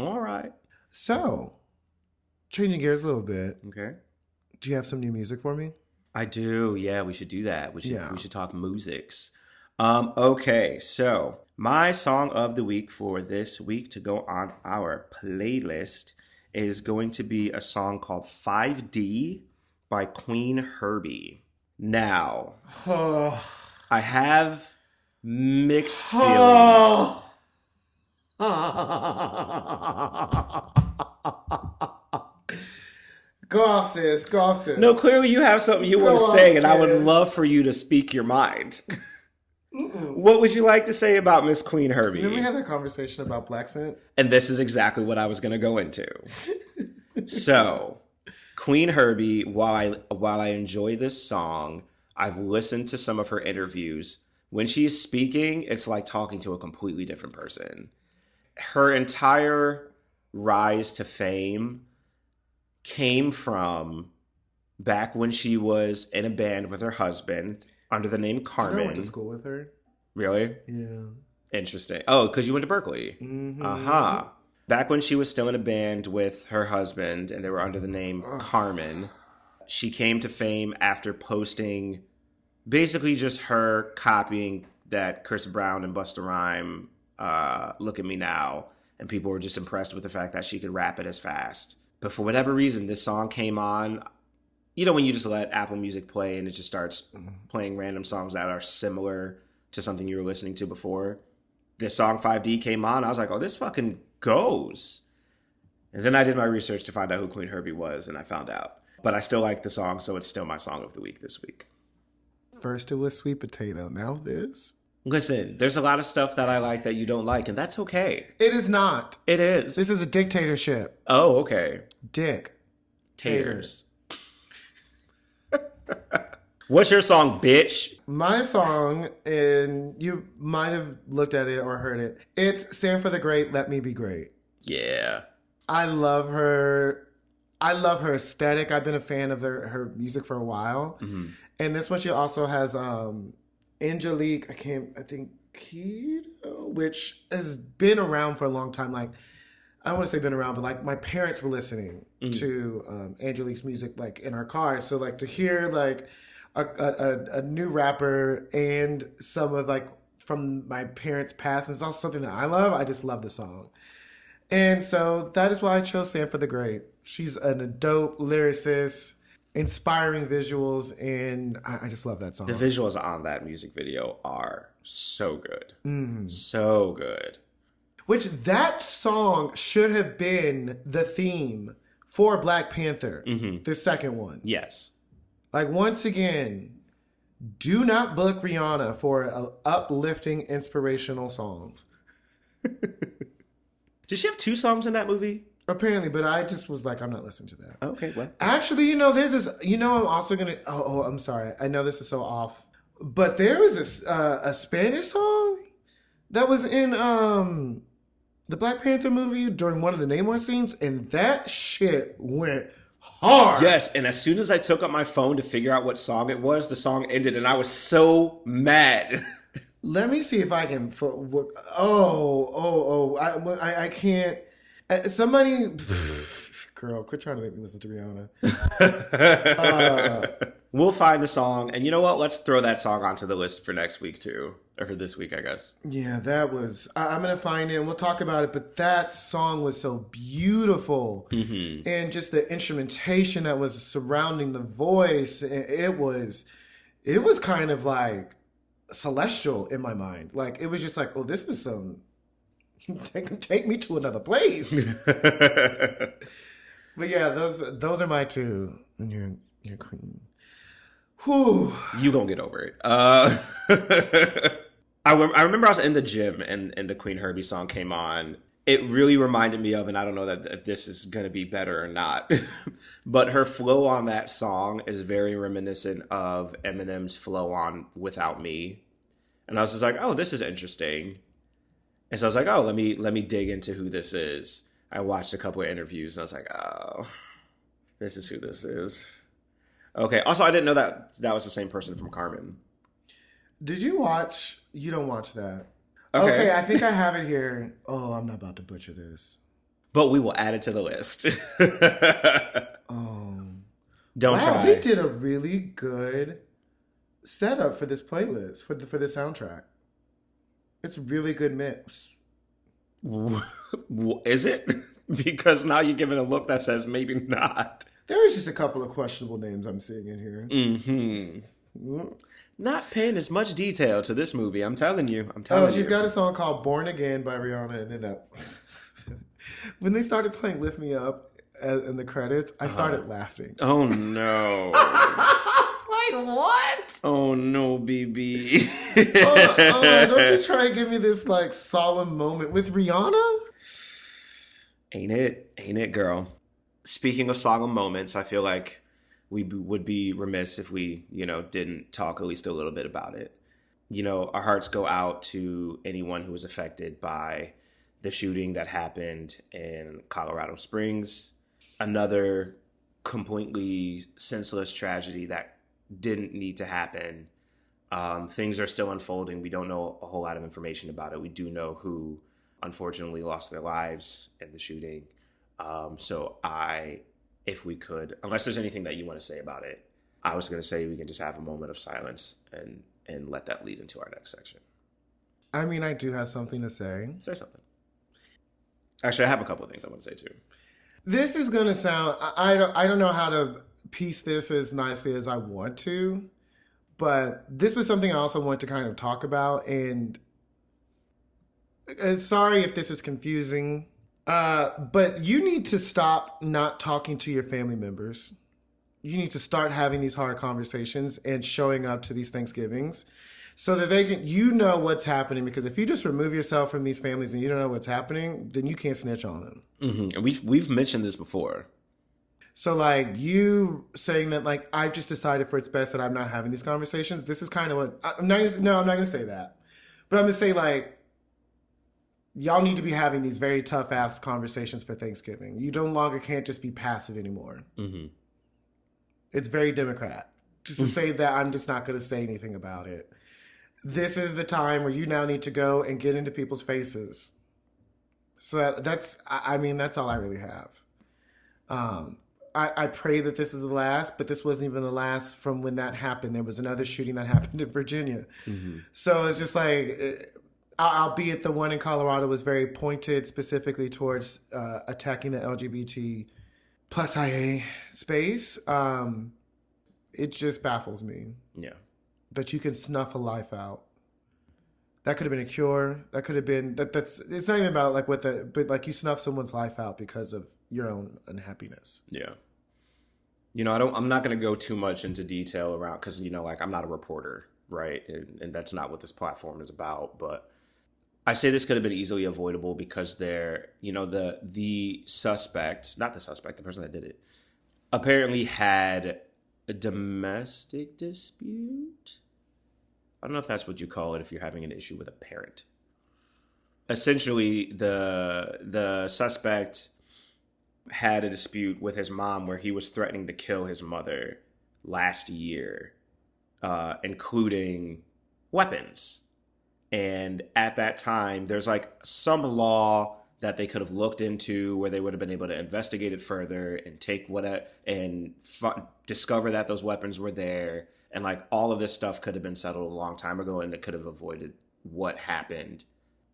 All right. So, changing gears a little bit. Okay. Do you have some new music for me? I do. Yeah, we should do that. We should talk musics. Okay, so my song of the week for this week to go on our playlist is going to be a song called 5D by Queen Herbie. Now, I have mixed feelings. Go, sis. Go, sis. No, clearly you have something you want to say, and I would love for you to speak your mind. Mm-mm. What would you like to say about Miss Queen Herbie? Remember we had that conversation about Black Scent? And this is exactly what I was going to go into. So, Queen Herbie, while I enjoy this song, I've listened to some of her interviews. When she's speaking, it's like talking to a completely different person. Her entire rise to fame came from back when she was in a band with her husband under the name Carmen. I went to school with her. Really? Yeah. Interesting. Oh, because you went to Berkeley. Mm-hmm. Uh-huh. Back when she was still in a band with her husband and they were under the name Carmen, she came to fame after posting basically just her copying that Chris Brown and Busta Rhymes Look at Me Now. And people were just impressed with the fact that she could rap it as fast. But for whatever reason, this song came on. You know when you just let Apple Music play and it just starts playing random songs that are similar to something you were listening to before? This song 5D came on. I was like, oh, this fucking goes. And then I did my research to find out who Queen Herbie was, and I found out. But I still like the song, so it's still my song of the week this week. First it was Sweet Potato, now this. Listen, there's a lot of stuff that I like that you don't like, and that's okay. It is not. It is. This is a dictatorship. Oh, okay. Dick. Taters. What's your song, bitch? My song, and you might have looked at it or heard it. It's Sanford the Great, Let Me Be Great. Yeah. I love her. I love her aesthetic. I've been a fan of her music for a while. Mm-hmm. And this one, she also has Angelique, Kiddo, which has been around for a long time. Like, I don't want to say been around, but like my parents were listening to Angelique's music like in our car. So like to hear like a new rapper and some of like from my parents' past, and it's also something that I love. I just love the song. And so that is why I chose Sanford the Great. She's a dope lyricist, inspiring visuals, and I just love that song. The visuals on that music video are so good. Mm. So good. Which that song should have been the theme for Black Panther, the second one. Yes. Like, once again, do not book Rihanna for an uplifting, inspirational song. Did she have two songs in that movie? Apparently, but I just was like, I'm not listening to that. Okay, well. Actually, there's this, I'm also going to, I'm sorry. I know this is so off, but there was this, a Spanish song that was in the Black Panther movie during one of the Namor scenes, and that shit went hard. Yes, and as soon as I took up my phone to figure out what song it was, the song ended, and I was so mad. Let me see if I can. I can't. Somebody, girl, quit trying to make me listen to Rihanna. We'll find the song, and you know what? Let's throw that song onto the list for next week too, or for this week, I guess. Yeah, that was. I'm gonna find it, and we'll talk about it. But that song was so beautiful, and just the instrumentation that was surrounding the voice. It was kind of like celestial in my mind. Like it was just like, oh, this is some. Take me to another place. But yeah, those are my two. And you're queen. Whew. You gonna get over it. I remember I was in the gym and the Queen Herbie song came on. It really reminded me of, and I don't know that if this is gonna be better or not, but her flow on that song is very reminiscent of Eminem's flow on "Without Me," and I was just like, oh, this is interesting. And so I was like, oh, let me dig into who this is. I watched a couple of interviews, and I was like, oh, This is who this is. Okay. Also, I didn't know that was the same person from Carmen. Did you watch? You don't watch that. Okay, I think I have it here. Oh, I'm not about to butcher this. But we will add it to the list. Don't try. They did a really good setup for this playlist, for this soundtrack. It's a really good mix. Is it? Because now you're giving a look that says maybe not. There is just a couple of questionable names I'm seeing in here. Mm-hmm. Not paying as much detail to this movie, I'm telling you. Oh, she's got a song called Born Again by Rihanna, and then that. When they started playing Lift Me Up in the credits, I started laughing. Oh, no. I was like, what? Oh, no, BB. Don't you try and give me this, like, solemn moment with Rihanna? Ain't it, girl. Speaking of solemn moments, I feel like we would be remiss if we, didn't talk at least a little bit about it. Our hearts go out to anyone who was affected by the shooting that happened in Colorado Springs. Another completely senseless tragedy that didn't need to happen. Things are still unfolding. We don't know a whole lot of information about it. We do know who, unfortunately, lost their lives in the shooting. If we could, unless there's anything that you want to say about it, I was going to say we can just have a moment of silence and let that lead into our next section. I mean, I do have something to say. Say something. Actually, I have a couple of things I want to say, too. This is going to sound... I don't know how to piece this as nicely as I want to, but this was something I also want to kind of talk about. And sorry if this is confusing, but you need to stop not talking to your family members. You need to start having these hard conversations and showing up to these Thanksgivings so that they can, what's happening. Because if you just remove yourself from these families and you don't know what's happening, then you can't snitch on them. Mm-hmm. And we've mentioned this before. So you saying that I've just decided for its best that I'm not having these conversations. This is kind of what I'm not going to say that, but I'm going to say y'all need to be having these very tough-ass conversations for Thanksgiving. You no longer can't just be passive anymore. Mm-hmm. It's very Democrat. Just to say that I'm just not going to say anything about it. This is the time where you now need to go and get into people's faces. So that's all I really have. I pray that this is the last, but this wasn't even the last from when that happened. There was another shooting that happened in Virginia. Mm-hmm. So it's just albeit the one in Colorado was very pointed specifically towards attacking the LGBT+IA space. It just baffles me. Yeah. That you can snuff a life out. That could have been a cure. That could have been, it's not even about but you snuff someone's life out because of your own unhappiness. Yeah. I'm not going to go too much into detail around, because, I'm not a reporter, right? And that's not what this platform is about, but I say this could have been easily avoidable because the person that did it, apparently had a domestic dispute. I don't know if that's what you call it if you're having an issue with a parent. Essentially, the suspect had a dispute with his mom where he was threatening to kill his mother last year, including weapons. And at that time, there's some law that they could have looked into where they would have been able to investigate it further and discover that those weapons were there. And all of this stuff could have been settled a long time ago, and it could have avoided what happened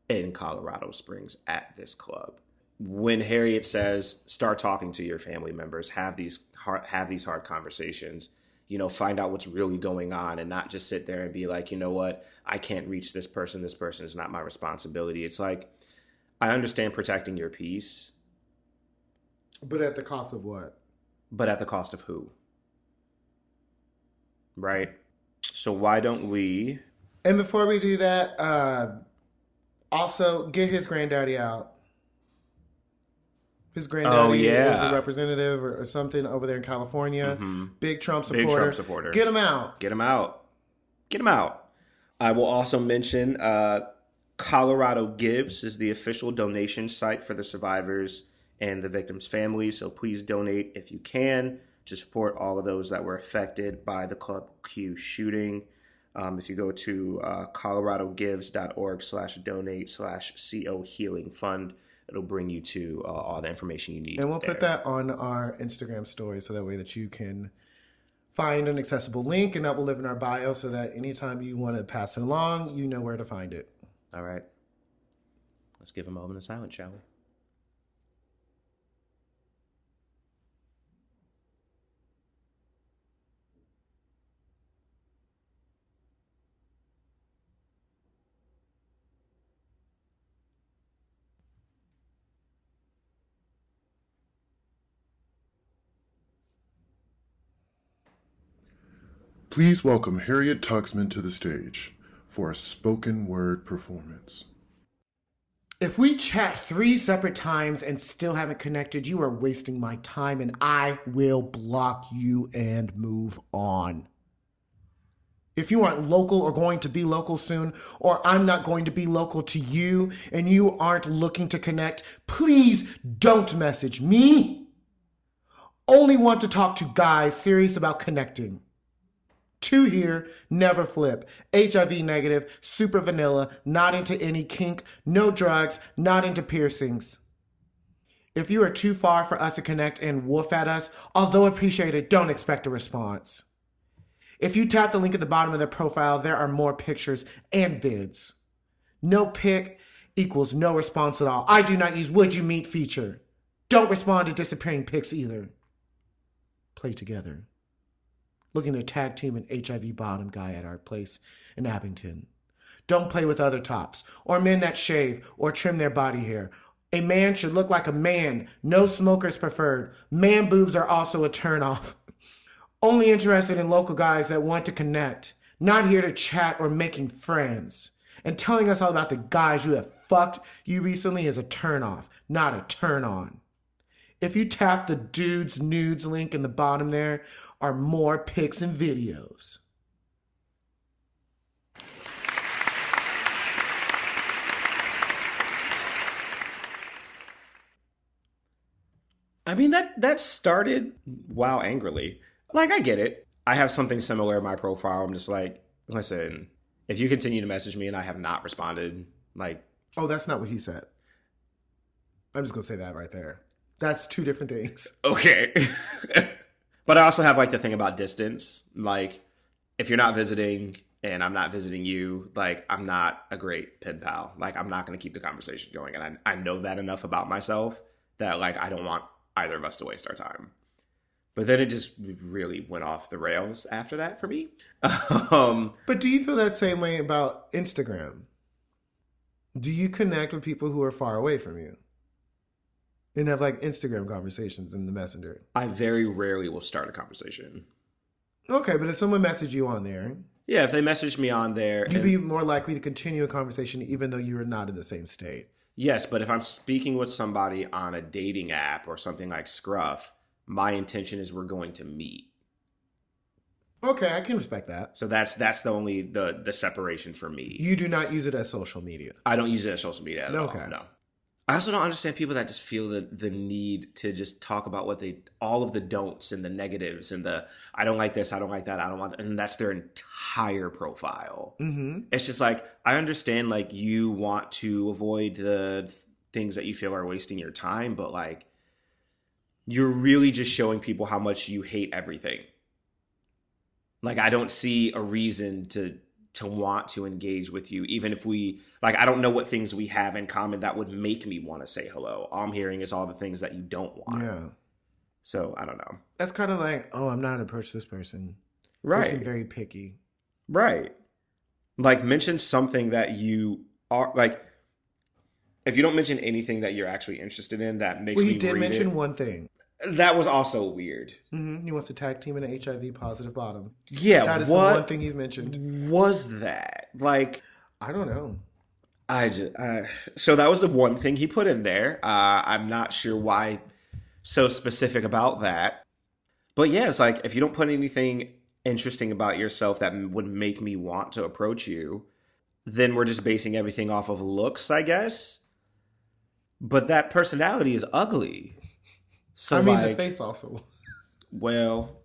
in Colorado Springs at this club. When Harriet says, start talking to your family members, have these hard conversations, find out what's really going on and not just sit there and be what? I can't reach this person. This person is not my responsibility. It's I understand protecting your peace. But at the cost of what? But at the cost of who? Right? So why don't we... And before we do that, also get his granddaddy out. His granddaddy was a representative or something over there in California. Mm-hmm. Big Trump supporter. Get him out. I will also mention Colorado Gives is the official donation site for the survivors and the victims' families. So please donate if you can to support all of those that were affected by the Club Q shooting. If you go to coloradogives.org/donate/CO Healing Fund, it'll bring you to all the information you need. And we'll put that on our Instagram story so that way that you can find an accessible link, and that will live in our bio so that anytime you want to pass it along, you know where to find it. All right. Let's give a moment of silence, shall we? Please welcome Harriet Tugsman to the stage for a spoken word performance. If we chat three separate times and still haven't connected, you are wasting my time and I will block you and move on. If you aren't local or going to be local soon, or I'm not going to be local to you and you aren't looking to connect, please don't message me. Only want to talk to guys serious about connecting. Two here, never flip. HIV negative, super vanilla, not into any kink, no drugs, not into piercings. If you are too far for us to connect and woof at us, although appreciated, don't expect a response. If you tap the link at the bottom of their profile, there are more pictures and vids. No pic equals no response at all. I do not use would you meet feature. Don't respond to disappearing pics either. Play together. Looking to tag team an HIV bottom guy at our place in Abington. Don't play with other tops or men that shave or trim their body hair. A man should look like a man. No smokers preferred. Man boobs are also a turnoff. Only interested in local guys that want to connect. Not here to chat or making friends. And telling us all about the guys you have fucked you recently is a turnoff, not a turn on. If you tap the dude's nudes link in the bottom, there are more pics and videos. I mean, that started wow angrily. Like, I get it. I have something similar in my profile. I'm just like, listen, if you continue to message me and I have not responded, like... Oh, that's not what he said. I'm just going to say that right there. That's two different things. Okay. But I also have, like, the thing about distance. Like, if you're not visiting and I'm not visiting you, like, I'm not a great pen pal. Like, I'm not going to keep the conversation going. And I know that enough about myself that, like, I don't want either of us to waste our time. But then it just really went off the rails after that for me. But do you feel that same way about Instagram? Do you connect with people who are far away from you? And have, like, Instagram conversations in the messenger? I very rarely will start a conversation. Okay, but if someone messaged you on there... Yeah, if they messaged me on there... You'd be more likely to continue a conversation even though you are not in the same state. Yes, but if I'm speaking with somebody on a dating app or something like Scruff, my intention is we're going to meet. Okay, I can respect that. So that's the only... the separation for me. You do not use it as social media? I don't use it as social media at all, no. I also don't understand people that just feel the need to just talk about what they, all of the don'ts and the negatives and the, I don't like this, I don't like that, I don't want that, and that's their entire profile. Mm-hmm. It's just like, I understand, like, you want to avoid the things that you feel are wasting your time, but, like, you're really just showing people how much you hate everything. Like, I don't see a reason to want to engage with you, even if we, like, I don't know what things we have in common that would make me want to say hello. All I'm hearing is all the things that you don't want. Yeah. So I don't know. That's kind of like, oh, I'm not going to approach this person. Right. They're very picky. Right. Like, mention something that you are, like, if you don't mention anything that you're actually interested in, that makes me read it. Well, you did mention one thing. That was also weird. Mm-hmm. He wants to tag team in an HIV positive bottom. Yeah. That is the one thing he's mentioned. Was that? Like, I don't know. I just, so that was the one thing he put in there. I'm not sure why so specific about that. But yeah, it's like, if you don't put anything interesting about yourself that would make me want to approach you, then we're just basing everything off of looks, I guess. But that personality is ugly. So I mean, like, the face also. Well,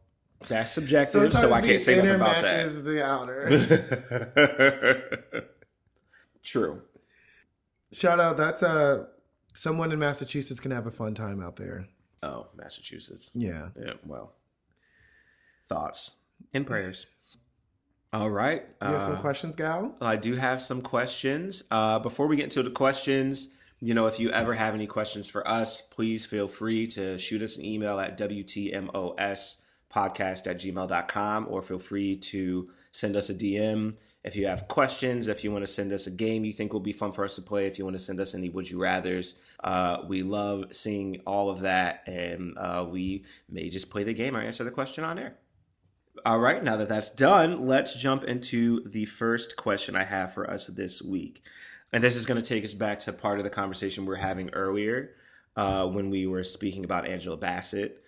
that's subjective, sometimes so I can't say nothing about that. Sometimes the inner matches the outer. True. Shout out. That's someone in Massachusetts can have a fun time out there. Oh, Massachusetts. Yeah. Yeah. Well. Thoughts and prayers. All right. You have some questions, Gal? I do have some questions. Before we get into the questions, you know, if you ever have any questions for us, please feel free to shoot us an email at WTMOSpodcast@gmail.com, or feel free to send us a DM. If you have questions, if you want to send us a game you think will be fun for us to play, if you want to send us any Would You Rathers, we love seeing all of that. And we may just play the game or answer the question on air. All right, now that that's done, let's jump into the first question I have for us this week. And this is going to take us back to part of the conversation we were having earlier when we were speaking about Angela Bassett.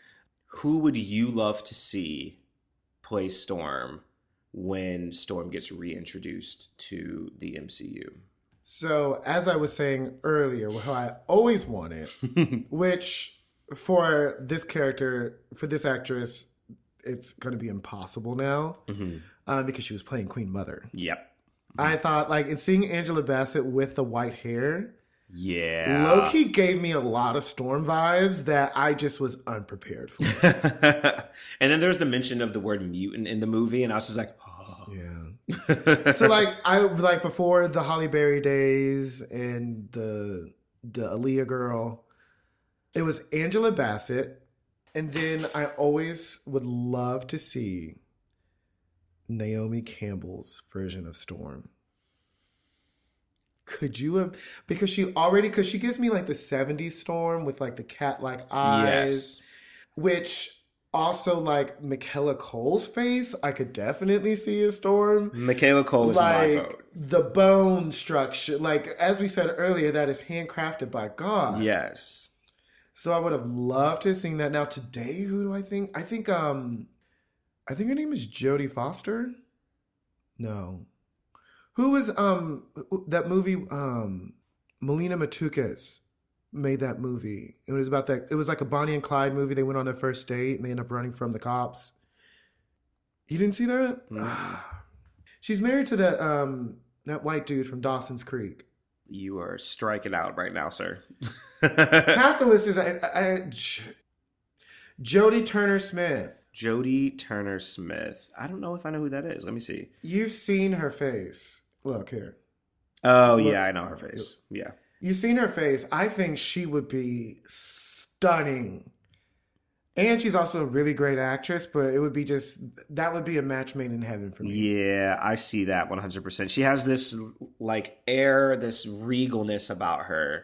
Who would you love to see play Storm when Storm gets reintroduced to the MCU? So, as I was saying earlier, what I always wanted, which for this character, for this actress, it's going to be impossible now, because she was playing Queen Mother. Yep. Mm-hmm. I thought, like, and seeing Angela Bassett with the white hair, yeah, low-key gave me a lot of Storm vibes that I just was unprepared for. And then there's the mention of the word mutant in the movie, and I was just like, oh. Yeah. So, like, I like before the Halle Berry days and the Aaliyah girl, it was Angela Bassett. And then I always would love to see Naomi Campbell's version of Storm. Could you have, because she gives me like the 70s Storm with like the cat-like eyes, yes, which also like Michaela Cole's face, I could definitely see as Storm. Michaela Cole is like, my vote. The bone structure, like as we said earlier, that is handcrafted by God. Yes. So I would have loved to have seen that. Now today, who do I think? I think her name is Jodie Foster. No, who was that movie? Melina Matukas made that movie. It was about that. It was like a Bonnie and Clyde movie. They went on their first date and they end up running from the cops. You didn't see that? Mm. She's married to that white dude from Dawson's Creek. You are striking out right now, sir. Half the listeners, Jodie Turner-Smith. Jodie Turner-Smith. I don't know if I know who that is. Let me see. You've seen her face. Look here. Oh, look. Yeah, I know her face. Yeah. You've seen her face. I think she would be stunning. And she's also a really great actress, but it would be that would be a match made in heaven for me. Yeah, I see that 100%. She has this like air, this regalness about her.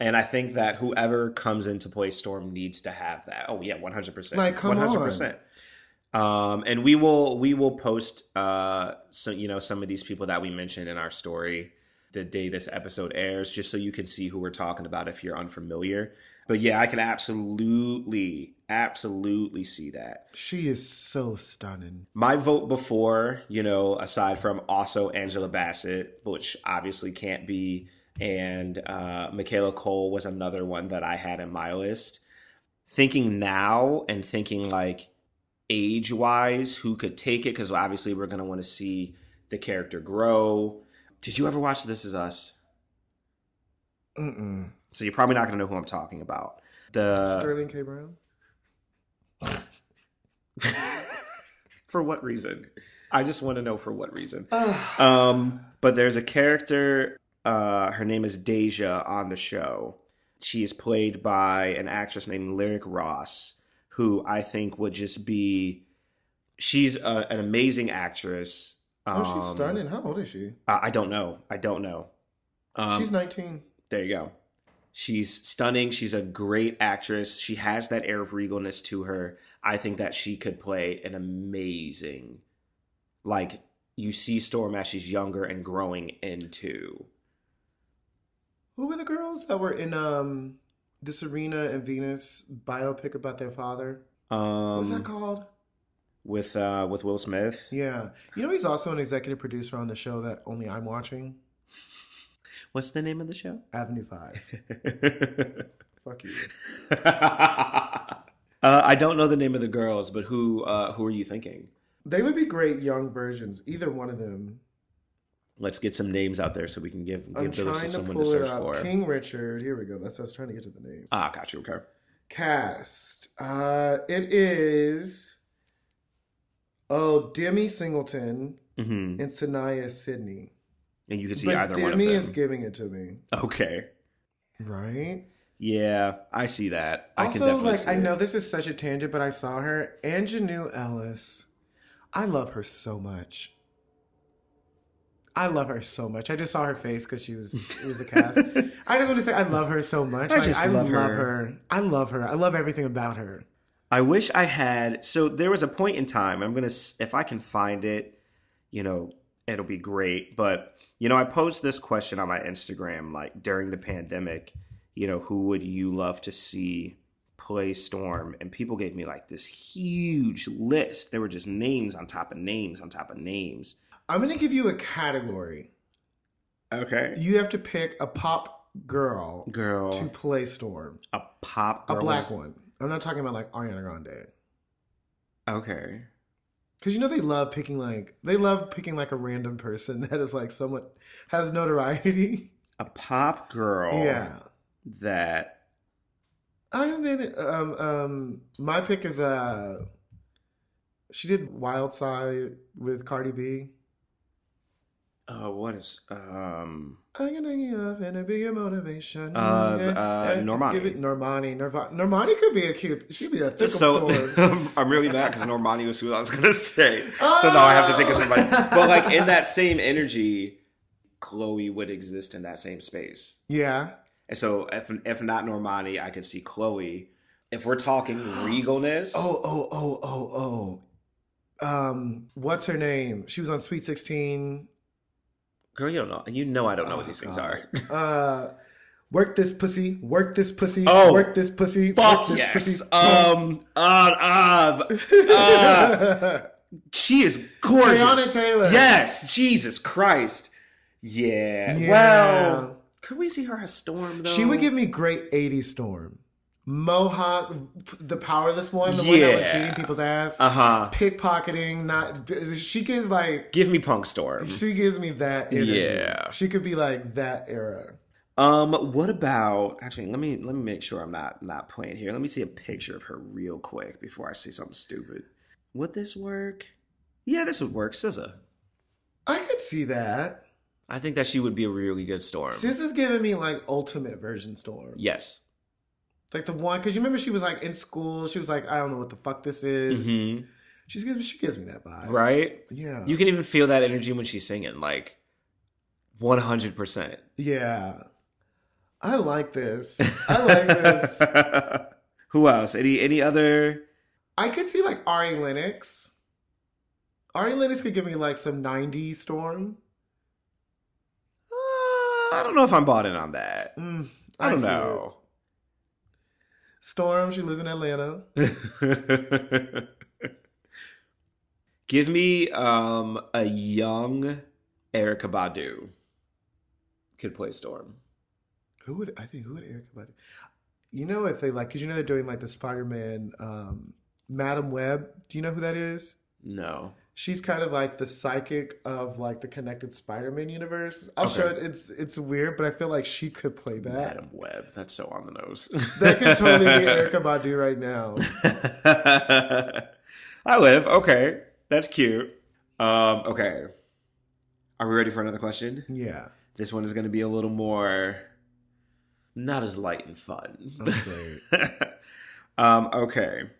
And I think that whoever comes into play Storm needs to have that. Oh yeah, 100%. Like, come 100%. On. And we will post some of these people that we mentioned in our story the day this episode airs, just so you can see who we're talking about if you're unfamiliar. But yeah, I can absolutely see that. She is so stunning. My vote before, you know, aside from also Angela Bassett, which obviously can't be, and Michaela Cole was another one that I had in my list. Thinking now and thinking like age-wise, who could take it? Because obviously we're going to want to see the character grow. Did you ever watch This Is Us? Mm-mm. So you're probably not going to know who I'm talking about. Sterling K. Brown? For what reason? I just want to know for what reason. But there's a character... her name is Deja on the show. She is played by an actress named Lyric Ross, who I think would just be... She's an amazing actress. She's stunning. How old is she? I don't know. She's 19. There you go. She's stunning. She's a great actress. She has that air of regalness to her. I think that she could play an amazing... Like, you see Storm as she's younger and growing into... Who were the girls that were in the Serena and Venus biopic about their father? What's that called? With Will Smith? Yeah. You know, he's also an executive producer on the show that only I'm watching. What's the name of the show? Avenue 5. Fuck you. I don't know the name of the girls, but who are you thinking? They would be great young versions. Either one of them. Let's get some names out there so we can give those to someone to search for. King Richard. Here we go. That's what I was trying to get to the name. Ah, got you. Okay. Cast. It is... Oh, Demi Singleton and Sanaya Sidney. And you can see but either Demi one of them. Demi is giving it to me. Okay. Right? Yeah, I see that. Also, I can definitely see I know this is such a tangent, but I saw her. Anjanou Ellis. I love her so much. I just saw her face because it was the cast. I just want to say I love her so much. I love her. I love her. I love everything about her. I wish I had. So there was a point in time. I'm going to, if I can find it, you know, it'll be great. But, you know, I posed this question on my Instagram, like during the pandemic, you know, who would you love to see play Storm? And people gave me like this huge list. There were just names on top of names on top of names. I'm going to give you a category. Okay. You have to pick a pop girl to play Storm. A pop girl? A black one. I'm not talking about like Ariana Grande. Okay. Because you know they love picking like a random person that is like somewhat has notoriety. A pop girl. Yeah. That. My pick is she did Wild Side with Cardi B. Oh, what is I'm gonna be your motivation. Normani. Give it Normani. Normani could be a cute. She'd be a thick so, I'm really mad because Normani was who I was gonna say. Oh! So now I have to think of somebody. But like in that same energy, Chloe would exist in that same space. Yeah. And so if not Normani, I could see Chloe. If we're talking regalness. What's her name? She was on Sweet 16. Girl, you don't know. You know I don't know what these things are. Work this pussy. Work this pussy. Oh, work this pussy. Fuck yes. Pussy. She is gorgeous. Breonna Taylor. Yes. Jesus Christ. Yeah. Well, could we see her as Storm, though? She would give me great 80s Storm. Mohawk, the powerless one, the one that was beating people's ass, pickpocketing. Give me punk Storm. She gives me that energy. Yeah, she could be like that era. What about? Actually, let me make sure I'm not playing here. Let me see a picture of her real quick before I say something stupid. Would this work? Yeah, this would work. SZA. I could see that. I think that she would be a really good Storm. SZA's giving me like ultimate version Storm. Yes. Like the one, because you remember she was like in school. She was like, I don't know what the fuck this is. Mm-hmm. She gives me that vibe. Right? Yeah. You can even feel that energy when she's singing, like 100%. Yeah. I like this. Who else? Any other? I could see like Ari Lennox. Ari Lennox could give me like some 90s Storm. I don't know if I'm bought in on that. I don't know. Storm, she lives in Atlanta. Give me a young Erykah Badu could play Storm. Who would Erykah Badu? You know what they like, because you know they're doing like the Spider-Man Madam Web. Do you know who that is? No. She's kind of like the psychic of like the connected Spider-Man universe. I'll show it. It's weird, but I feel like she could play that. Madam Web. That's so on the nose. That could totally be Erykah Badu right now. I live. Okay. That's cute. Okay. Are we ready for another question? Yeah. This one is going to be a little more not as light and fun. Okay. Okay.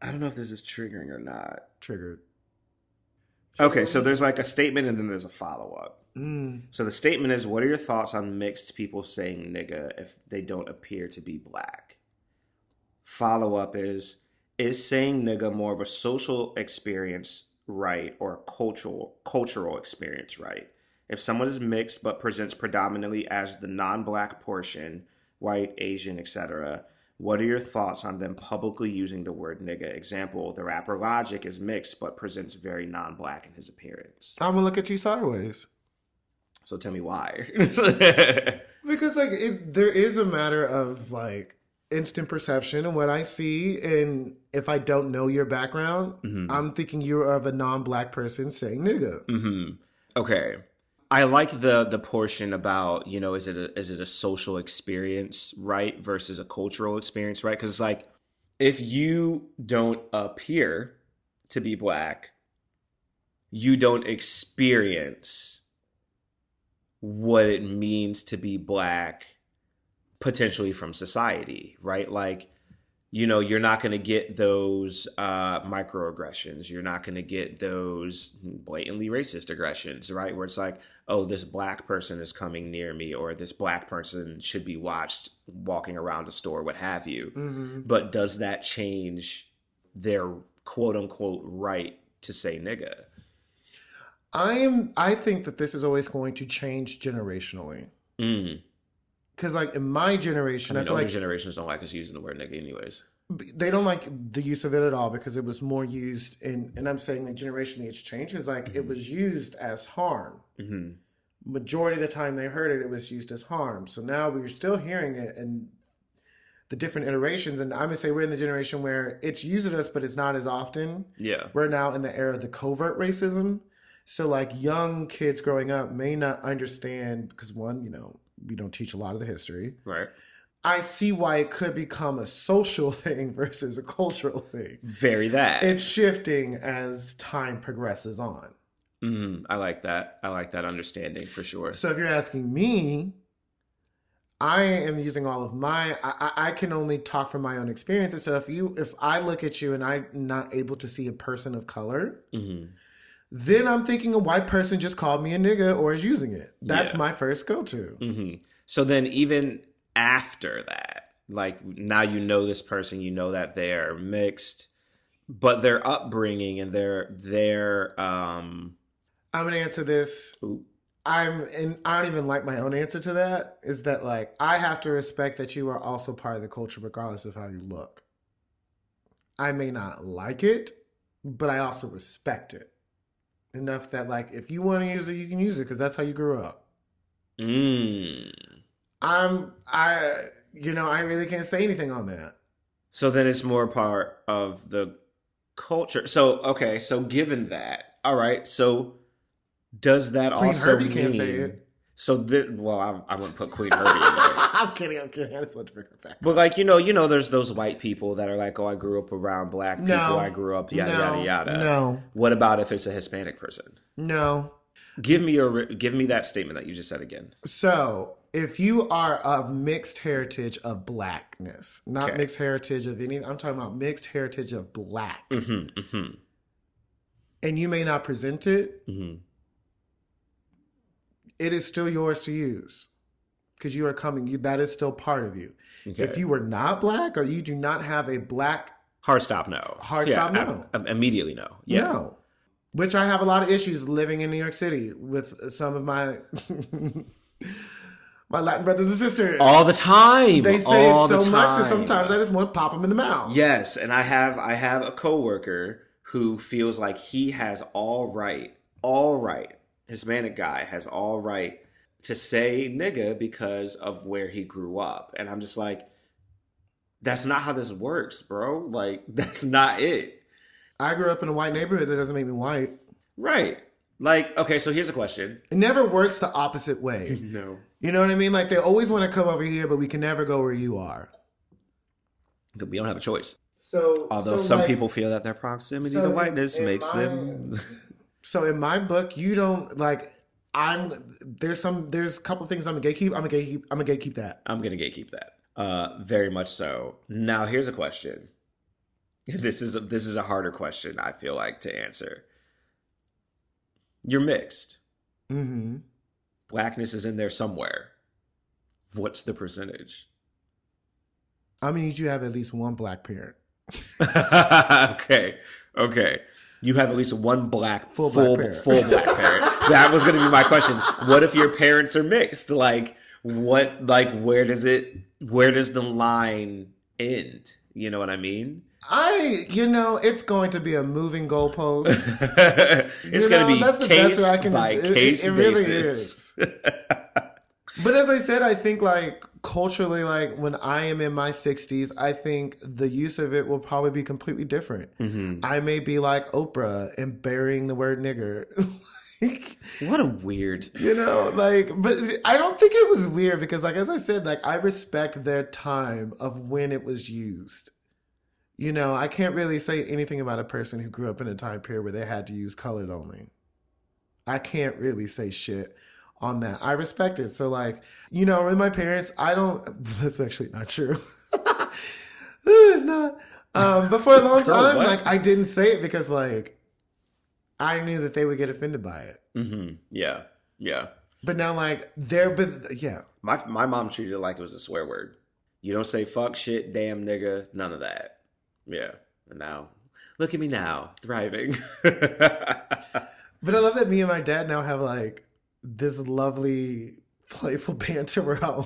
I don't know if this is triggering or not. Triggered. Okay, so there's like a statement and then there's a follow-up. So the statement is, what are your thoughts on mixed people saying nigga if they don't appear to be black? Follow-up is saying nigga more of a social experience, right, or a cultural experience, right? If someone is mixed but presents predominantly as the non-black portion, white, Asian, etc., what are your thoughts on them publicly using the word nigga? Example, the rapper Logic is mixed but presents very non-black in his appearance. I'm going to look at you sideways. So tell me why. Because like there is a matter of like instant perception, and what I see, and if I don't know your background, mm-hmm. I'm thinking you're of a non-black person saying nigga. Mm-hmm. Okay. I like the portion about, you know, is it a social experience, right, versus a cultural experience, right? Because it's like, if you don't appear to be black, you don't experience what it means to be black potentially from society, right? Like, you know, you're not going to get those microaggressions. You're not going to get those blatantly racist aggressions, right? Where it's like, oh, this black person is coming near me, or this black person should be watched walking around a store, what have you. Mm-hmm. But does that change their quote unquote right to say nigga? I think that this is always going to change generationally. Mm. Because, like, in my generation, I mean, I feel like generations don't like us using the word nigga anyways. They don't like the use of it at all because it was more used in, and I'm saying, like, generationally it's changed. It's like, mm-hmm. It was used as harm. Mm-hmm. Majority of the time they heard it, it was used as harm. So now we're still hearing it in the different iterations. And I'm going to say we're in the generation where it's used at us, but it's not as often. Yeah. We're now in the era of the covert racism. So, like, young kids growing up may not understand because, one, you know, we don't teach a lot of the history. Right. I see why it could become a social thing versus a cultural thing. Very that. It's shifting as time progresses on. Mm-hmm. I like that. I like that understanding for sure. So if you're asking me, I am using all of my... I can only talk from my own experiences. So if I look at you and I'm not able to see a person of color... Mm-hmm. Then I'm thinking a white person just called me a nigga or is using it. That's my first go-to. Mm-hmm. So then even after that, like now you know this person, you know that they're mixed, but their upbringing and their I'm going to answer this. Ooh. I don't even like my own answer to that. Is that like, I have to respect that you are also part of the culture regardless of how you look. I may not like it, but I also respect it. Enough that, like, if you want to use it, you can use it because that's how you grew up. Mm. I really can't say anything on that. So then it's more part of the culture. So, okay, so given that, all right, so does that Queen also Herbie mean... can't say it. So, I wouldn't put Queen Herbie in there. I'm kidding. I just want to bring her back. But, like, you know, there's those white people that are like, oh, I grew up around black people. No. I grew up yada, yada, yada. No. What about if it's a Hispanic person? No. Give me that statement that you just said again. So, if you are of mixed heritage of blackness, not mixed heritage of anything, I'm talking about mixed heritage of black. Mm-hmm, mm-hmm. And you may not present it. Mm-hmm. It is still yours to use because you are coming. That is still part of you. Okay. If you were not black or you do not have a black... Hard stop, no. Immediately, no. Yeah. No. Which I have a lot of issues living in New York City with some of my... my Latin brothers and sisters. All the time. They say it so much that sometimes I just want to pop them in the mouth. Yes. And I have a coworker who feels like he has all right. Hispanic guy has all right to say nigga because of where he grew up. And I'm just like, that's not how this works, bro. Like, that's not it. I grew up in a white neighborhood. That doesn't make me white. Right. Like, okay, so here's a question. It never works the opposite way. No. You know what I mean? Like, they always want to come over here, but we can never go where you are. We don't have a choice. So, although some like, people feel that their proximity to whiteness makes them... So in my book, you don't like. There's a couple of things I'm gonna gatekeep that. Very much so. Now here's a question. This is a harder question. I feel like to answer. You're mixed. Mm-hmm. Blackness is in there somewhere. What's the percentage? I mean, you have at least one black parent. Okay. You have at least one black, full black parent. That was going to be my question. What if your parents are mixed? Like, where does the line end? You know what I mean? It's going to be a moving goalpost. It's going to be case by case basis. Really is. But as I said, I think like culturally, like when I am in my 60s, I think the use of it will probably be completely different. Mm-hmm. I may be like Oprah and burying the word nigger. What a weird, but I don't think it was weird because like, as I said, like I respect their time of when it was used. You know, I can't really say anything about a person who grew up in a time period where they had to use colored only. I can't really say shit on that. I respect it. So like, with my parents, that's actually not true. It's not. But for a long time, like I didn't say it because like I knew that they would get offended by it. Mm-hmm. Yeah. Yeah. But now like yeah. My mom treated it like it was a swear word. You don't say fuck, shit, damn, nigga, none of that. Yeah. And now, look at me now, thriving. But I love that me and my dad now have like this lovely, playful banter where I'll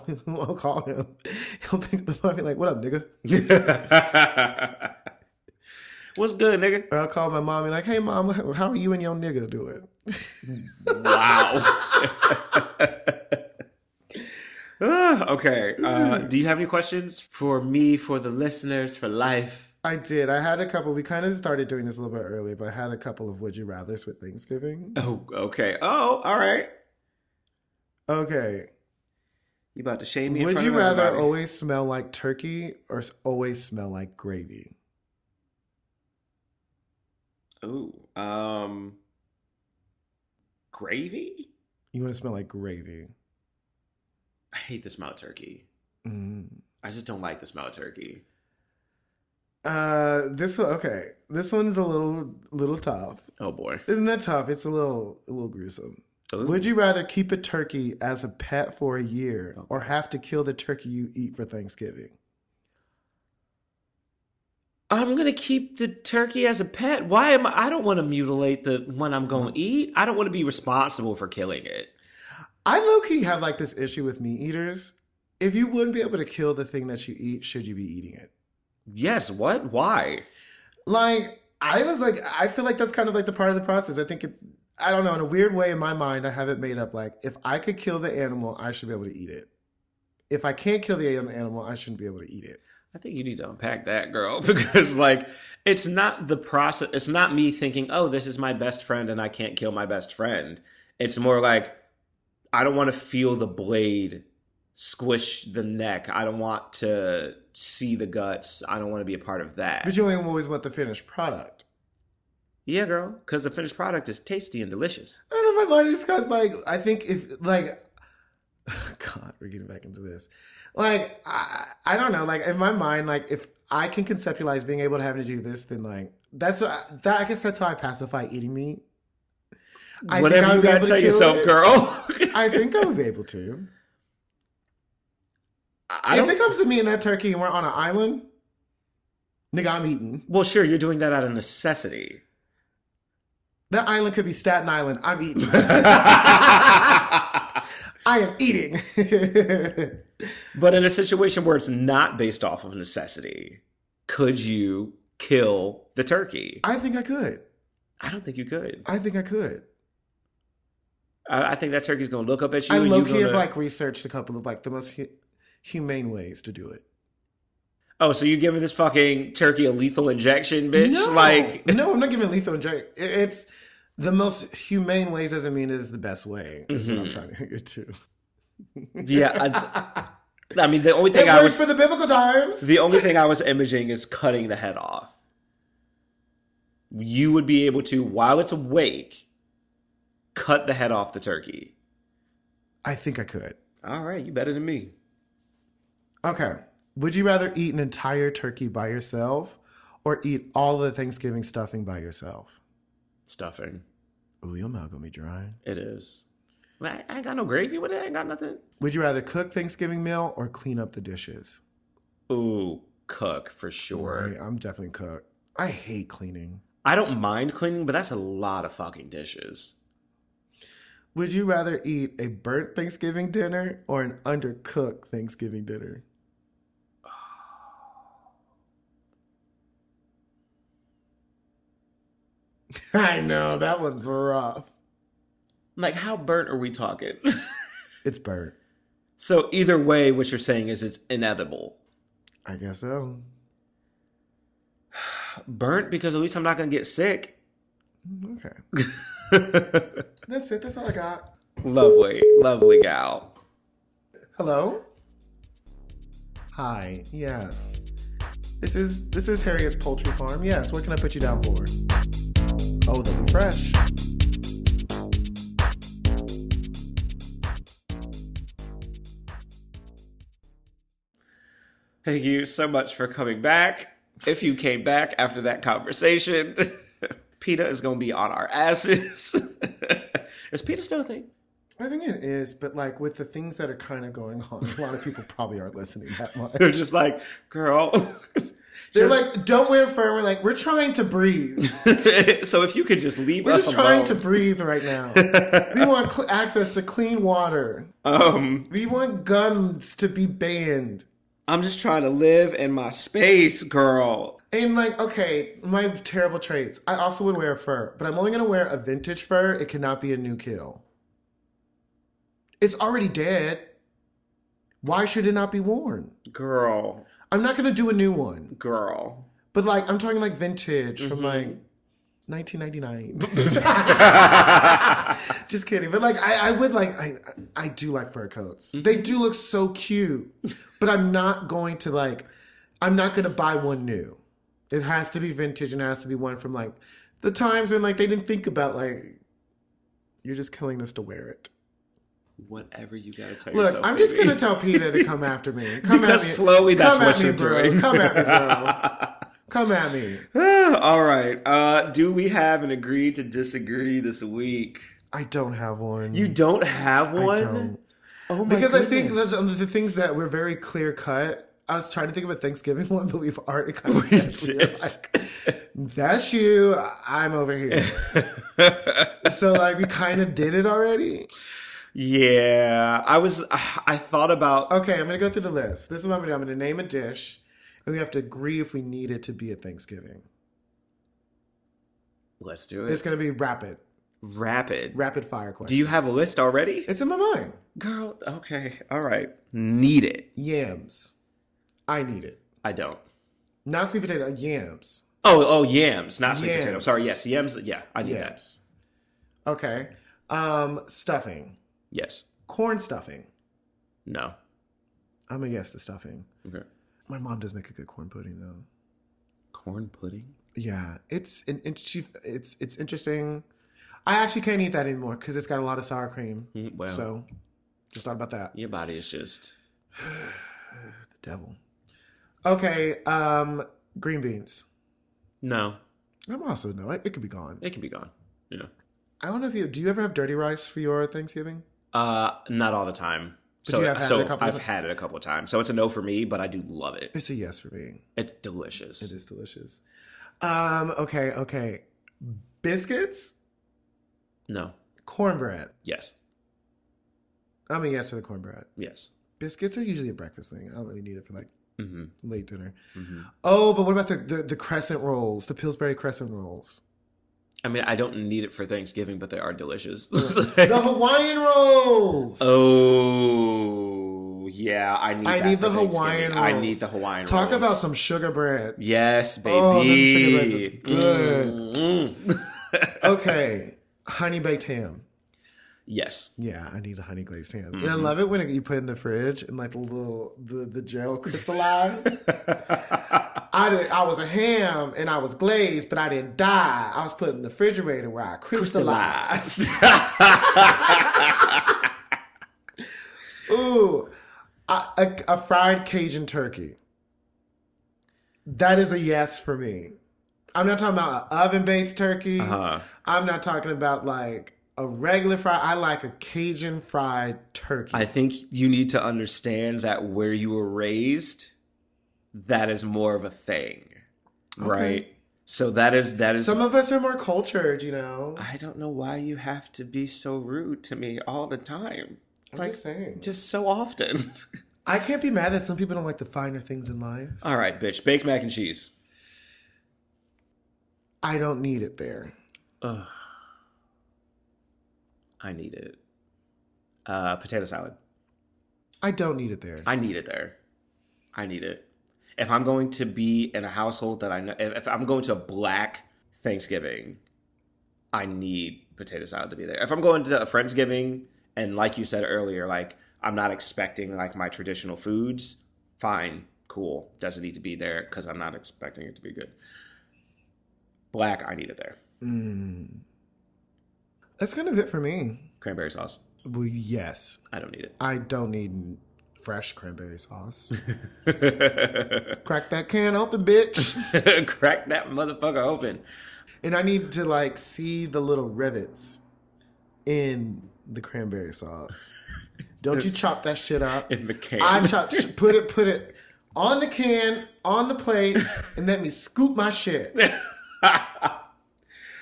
call him. He'll pick the phone and be like, what up, nigga? What's good, nigga? Or I'll call my mom and be like, hey, mom, how are you and your nigga doing? Wow. Okay. Do you have any questions for me, for the listeners, for life? I did. I had a couple. We kind of started doing this a little bit early, but I had a couple of would you rathers with Thanksgiving. Oh, okay. Oh, all right. Okay. You about to shame me in front of everybody. Would you rather always smell like turkey or always smell like gravy? Ooh. Gravy? You want to smell like gravy. I hate the smell of turkey. Mm. I just don't like the smell of turkey. This one's a little tough. Oh boy, isn't that tough? It's a little gruesome. Ooh. Would you rather keep a turkey as a pet for a year or have to kill the turkey you eat for Thanksgiving? I'm gonna keep the turkey as a pet. Why am I don't want to mutilate the one I'm gonna eat. I don't want to be responsible for killing it. I low-key have like this issue with meat eaters. If you wouldn't be able to kill the thing that you eat, should you be eating it? Yes. What? Why? Like, I was like, I feel like that's kind of like the part of the process. I think I don't know. In a weird way in my mind, I have it made up. Like, if I could kill the animal, I should be able to eat it. If I can't kill the animal, I shouldn't be able to eat it. I think you need to unpack that, girl, because like, it's not the process. It's not me thinking, oh, this is my best friend and I can't kill my best friend. It's more like, I don't want to feel the blade squish the neck. I don't want to see the guts. I don't want to be a part of that. But you only always want the finished product. Yeah, girl, because the finished product is tasty and delicious. I don't know if my mind just got like, I think if like, God, we're getting back into this. Like, I don't know. Like in my mind, like if I can conceptualize being able to have to do this, then like I guess that's how I pacify eating meat. Whatever you gotta tell yourself, girl. I think I would be able to. If it comes to me and that turkey and we're on an island, nigga, I'm eating. Well, sure, you're doing that out of necessity. That island could be Staten Island. I'm eating. I am eating. But in a situation where it's not based off of necessity, could you kill the turkey? I think I could. I don't think you could. I think I could. I think that turkey's going to look up at you. I low-key have like researched a couple of like the most humane ways to do it. Oh, so you're giving this fucking turkey a lethal injection, bitch? No, like, no, I'm not giving a lethal injection. It's the most humane ways doesn't mean it is the best way. Is what I'm trying to get to. Yeah. I mean, the only thing I was for the biblical times. The only thing I was imaging is cutting the head off. You would be able to, while it's awake, cut the head off the turkey. I think I could. All right, you better than me. Okay. Would you rather eat an entire turkey by yourself or eat all the Thanksgiving stuffing by yourself? Stuffing. Ooh, your mouth gonna be dry. It is. I ain't got no gravy with it. I ain't got nothing. Would you rather cook Thanksgiving meal or clean up the dishes? Ooh, cook for sure. Right, I'm definitely cook. I hate cleaning. I don't mind cleaning, but that's a lot of fucking dishes. Would you rather eat a burnt Thanksgiving dinner or an undercooked Thanksgiving dinner? I know, that one's rough. Like, how burnt are we talking? It's burnt. So either way, what you're saying is it's inevitable. I guess so. Burnt because at least I'm not going to get sick. Okay. That's it. That's all I got. Lovely. Lovely gal. Hello? Hi. Yes. This is Harriet's Poultry Farm. Yes. What can I put you down for? Oh, they'll be fresh. Thank you so much for coming back. If you came back after that conversation, PETA is going to be on our asses. Is PETA still a thing? I think it is, but like with the things that are kind of going on, a lot of people probably aren't listening that much. They're just like, girl. They're just like, don't wear fur. We're like, we're trying to breathe. So if you could just leave us alone. We're just trying to breathe right now. We want access to clean water. We want guns to be banned. I'm just trying to live in my space, girl. And like, okay, my terrible traits. I also would wear a fur, but I'm only going to wear a vintage fur. It cannot be a new kill. It's already dead. Why should it not be worn? Girl. I'm not going to do a new one. Girl. But like, I'm talking like vintage from like 1999. Just kidding. But like, I would like, I do like fur coats. They do look so cute. But I'm not going to buy one new. It has to be vintage and it has to be one from like the times when like they didn't think about like, you're just killing this to wear it. Whatever you got to tell yourself. Look, I'm just going to tell PETA to come after me. Come because at me. Slowly that's come what me, you're bro. Doing. Come at me, bro. Come at me. All right. Do we have an agree to disagree this week? I don't have one. You don't have one? I don't. Oh my goodness. Because I think the things that were very clear cut, I was trying to think of a Thanksgiving one, but we've already kind of said like, that's you. I'm over here. So like we kind of did it already. Yeah. I thought about. Okay. I'm going to go through the list. This is what I'm going to do. I'm going to name a dish. And we have to agree if we need it to be at Thanksgiving. Let's do it. It's going to be rapid. Rapid fire questions. Do you have a list already? It's in my mind. Girl, okay. All right. Need it. Yams. I need it. I don't. Not sweet potato. Yams. Oh, yams. Not sweet potato. Sorry, yes. Yams. Yeah, I need yams. That. Okay. Stuffing. Yes. Corn stuffing. No. I'm a yes to stuffing. Okay. My mom does make a good corn pudding, though. Corn pudding? Yeah, it's interesting. I actually can't eat that anymore because it's got a lot of sour cream. Well, so just thought about that. Your body is just the devil. Okay, green beans. No, I'm also no. It could be gone. It can be gone. Yeah. I don't know if you do. You ever have dirty rice for your Thanksgiving? Not all the time. But I've had it a couple of times. So it's a no for me, but I do love it. It's a yes for me. It's delicious. It is delicious. Okay. Biscuits? No. Cornbread? Yes. I'm a yes for the cornbread. Yes. Biscuits are usually a breakfast thing. I don't really need it for like late dinner. Mm-hmm. Oh, but what about the crescent rolls, the Pillsbury crescent rolls? I mean, I don't need it for Thanksgiving, but they are delicious. Like, the Hawaiian rolls. Oh, yeah. I need the Hawaiian rolls. Talk about some sugar bread. Yes, baby. Oh, them sugar bread is good. Mm-hmm. Okay. Honey baked ham. Yes. Yeah, I need a honey glazed ham. Mm-hmm. And I love it when you put it in the fridge and like the gel crystallized. I was a ham and I was glazed, but I didn't die. I was put in the refrigerator where I crystallized. Ooh, a fried Cajun turkey. That is a yes for me. I'm not talking about an oven baked turkey. Uh-huh. I'm not talking about like a regular fried. I like a Cajun fried turkey. I think you need to understand that where you were raised, that is more of a thing, right? Okay. So that is. Some of us are more cultured, you know. I don't know why you have to be so rude to me all the time. I'm like, just saying, just so often. I can't be mad that some people don't like the finer things in life. All right, bitch, baked mac and cheese. I don't need it there. Ugh. I need it. Potato salad. I don't need it there. I need it there. I need it. If I'm going to be in a household that I know, if I'm going to a Black Thanksgiving, I need potato salad to be there. If I'm going to a Friendsgiving, and like you said earlier, like I'm not expecting like my traditional foods, fine, cool. Doesn't need to be there because I'm not expecting it to be good. Black, I need it there. That's kind of it for me. Cranberry sauce. Well, yes. I don't need it. I don't need fresh cranberry sauce. Crack that can open, bitch. Crack that motherfucker open. And I need to like see the little rivets in the cranberry sauce. Don't you chop that shit up. In the can. I chop, put it on the can, on the plate, and let me scoop my shit.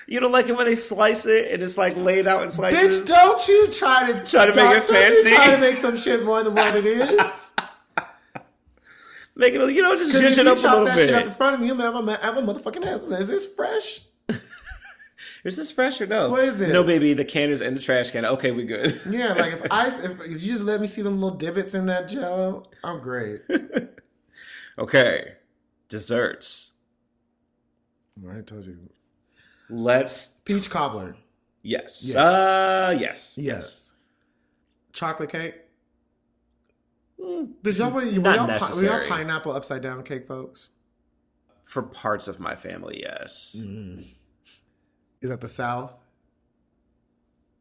You don't like it when they slice it and it's like laid out in slices? Bitch, don't you try to make it fancy. Don't you try to make some shit more than what it is. Make it, you know, just zhuzh it up a little bit. Because if you chop that shit up in front of me, I'm a motherfucking ass. Is this fresh? Is this fresh or no? What is this? No, baby, the can is in the trash can. Okay, we good. Yeah, like if you just let me see them little divots in that jello, I'm great. Okay, desserts. I told you. Let's peach cobbler. Yes. Yes. Chocolate cake. Did y'all were y'all pineapple upside down cake, folks? For parts of my family, yes. Mm. Is that the South?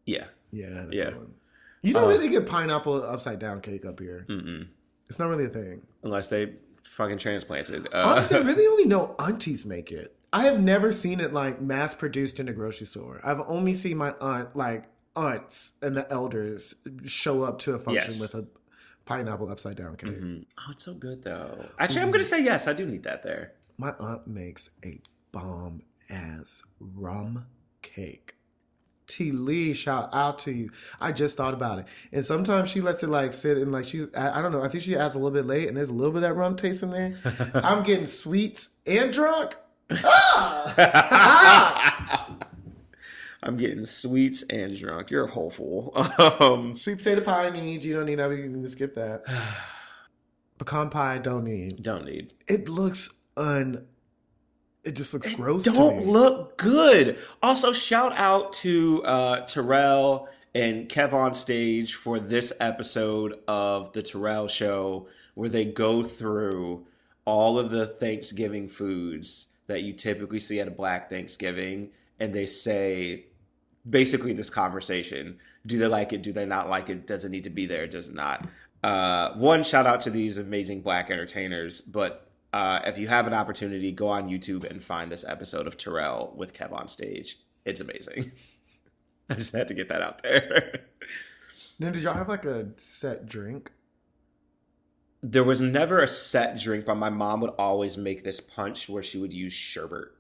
Yeah. Yeah. You don't really get pineapple upside down cake up here. Mm-mm. It's not really a thing unless they fucking transplant it. Honestly, I really only know aunties make it. I have never seen it like mass produced in a grocery store. I've only seen my aunts and the elders show up to a function with a pineapple upside down cake. Mm-hmm. Oh, it's so good though. Actually, I'm going to say yes. I do need that there. My aunt makes a bomb ass rum cake. T. Lee, shout out to you. I just thought about it. And sometimes she lets it like sit and like she's, I don't know. I think she adds a little bit late and there's a little bit of that rum taste in there. I'm getting sweets and drunk. I'm getting sweets and drunk. You're a whole fool. Sweet potato pie I need. You don't need that. We can skip that. Pecan pie I don't need. It looks It just looks gross to me. Don't look good. Also, shout out to Terrell and Kev on stage for this episode of the Terrell Show where they go through all of the Thanksgiving foods that you typically see at a Black Thanksgiving, and they say basically this conversation: do they like it? Do they not like it? Does it need to be there? Does it not? One, shout out to these amazing Black entertainers, but if you have an opportunity, go on YouTube and find this episode of Terrell with Kev on stage. It's amazing. I just had to get that out there. Now, did y'all have like a set drink? There was never a set drink, but my mom would always make this punch where she would use sherbet.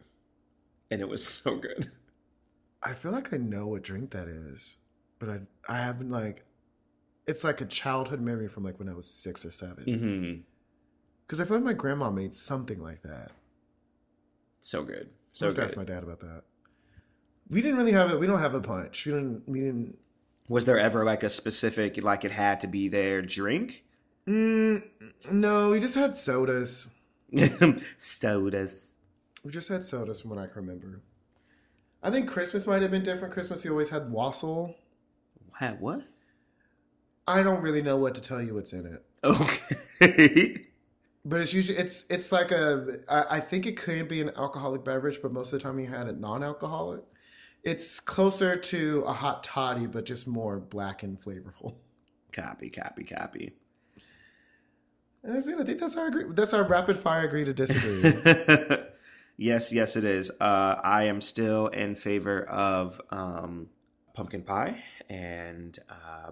And it was so good. I feel like I know what drink that is, but I haven't like... It's like a childhood memory from like when I was 6 or 7. Mm-hmm. Because I feel like my grandma made something like that. So good. So good. I asked my dad about that. We didn't really have it. We don't have a punch. We didn't... Was there ever like a specific, like it had to be their drink? No, we just had sodas. We just had sodas from what I can remember. I think Christmas might have been different. Christmas, you always had wassail. Had what? I don't really know what to tell you what's in it. Okay. But it's usually, it's like a, I think it could be an alcoholic beverage, but most of the time you had a non-alcoholic. It's closer to a hot toddy, but just more Black and flavorful. Copy. And that's it. I think that's our rapid fire agree to disagree. Yes, it is. I am still in favor of pumpkin pie and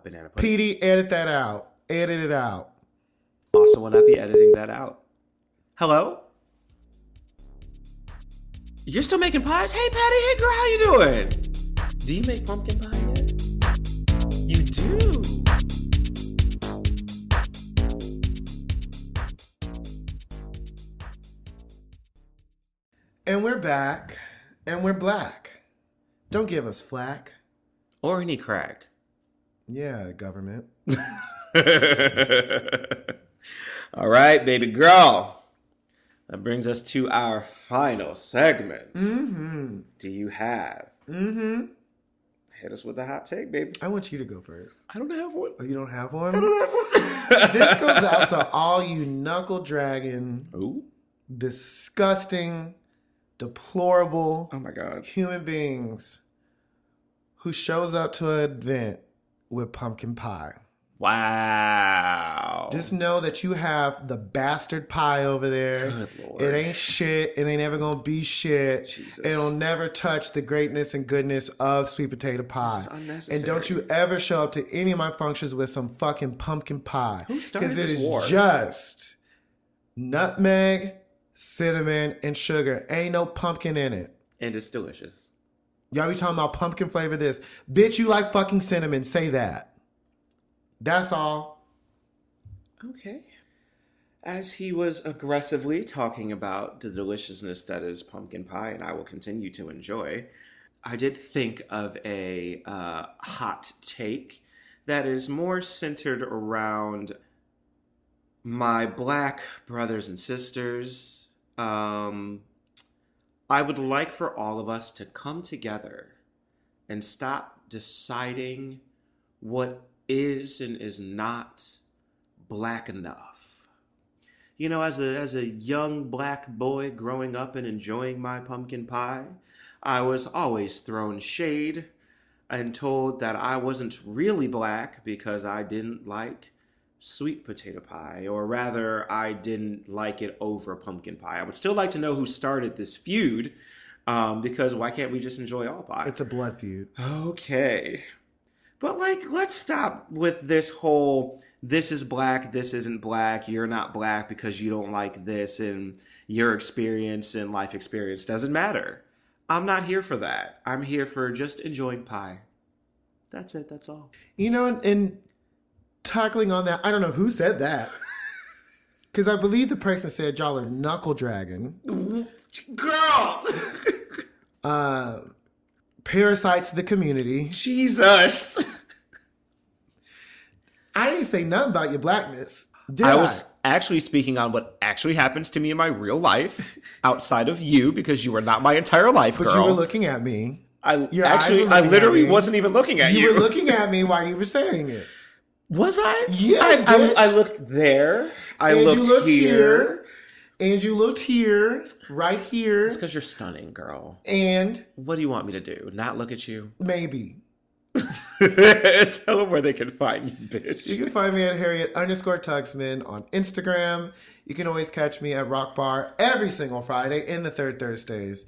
banana pudding. Petey, edit that out. Edit it out. Also, will not be editing that out. Hello? You're still making pies? Hey, Patty. Hey, girl. How you doing? Do you make pumpkin pie yet? You do. And we're back, and we're Black. Don't give us flack. Or any crack. Yeah, government. All right, baby girl. That brings us to our final segment. Mm-hmm. Do you have? Mm-hmm. Hit us with the hot take, baby. I want you to go first. I don't have one. Oh, you don't have one? I don't have one. This goes out to all you knuckle dragging, ooh, disgusting, deplorable, oh my God, human beings who shows up to an event with pumpkin pie. Wow. Just know that you have the bastard pie over there. Good Lord. It ain't shit. It ain't ever going to be shit. Jesus. It'll never touch the greatness and goodness of sweet potato pie. This is unnecessary. And don't you ever show up to any of my functions with some fucking pumpkin pie. Who started this war? Because it is just nutmeg, cinnamon, and sugar. Ain't no pumpkin in it. And it's delicious. Y'all be talking about pumpkin flavor this. Bitch, you like fucking cinnamon. Say that. That's all. Okay. As he was aggressively talking about the deliciousness that is pumpkin pie, and I will continue to enjoy, I did think of a hot take that is more centered around my Black brothers and sisters. I would like for all of us to come together and stop deciding what is and is not Black enough. You know, as a young Black boy growing up and enjoying my pumpkin pie, I was always thrown shade and told that I wasn't really Black because I didn't like sweet potato pie, or rather, I didn't like it over pumpkin pie. I would still like to know who started this feud, because why can't we just enjoy all pie? It's a blood feud. Okay. But, like, let's stop with this whole, this is Black, this isn't Black, you're not Black because you don't like this, and your experience and life experience doesn't matter. I'm not here for that. I'm here for just enjoying pie. That's it. That's all. You know, and tackling on that, I don't know who said that. Because I believe the person said y'all are knuckle dragging. Girl! Parasites of the community. Jesus. I didn't say nothing about your Blackness. I was actually speaking on what actually happens to me in my real life outside of you, because you were not my entire life, girl. But you were looking at me. I literally wasn't even looking at you. You were looking at me while you were saying it. Was I? Yes. I looked there. I looked here. And you looked here, right here. It's because you're stunning, girl. And? What do you want me to do? Not look at you? Maybe. Tell them where they can find me, bitch. You can find me at Harriet_Tugsman on Instagram. You can always catch me at Rock Bar every single Friday and the third Thursdays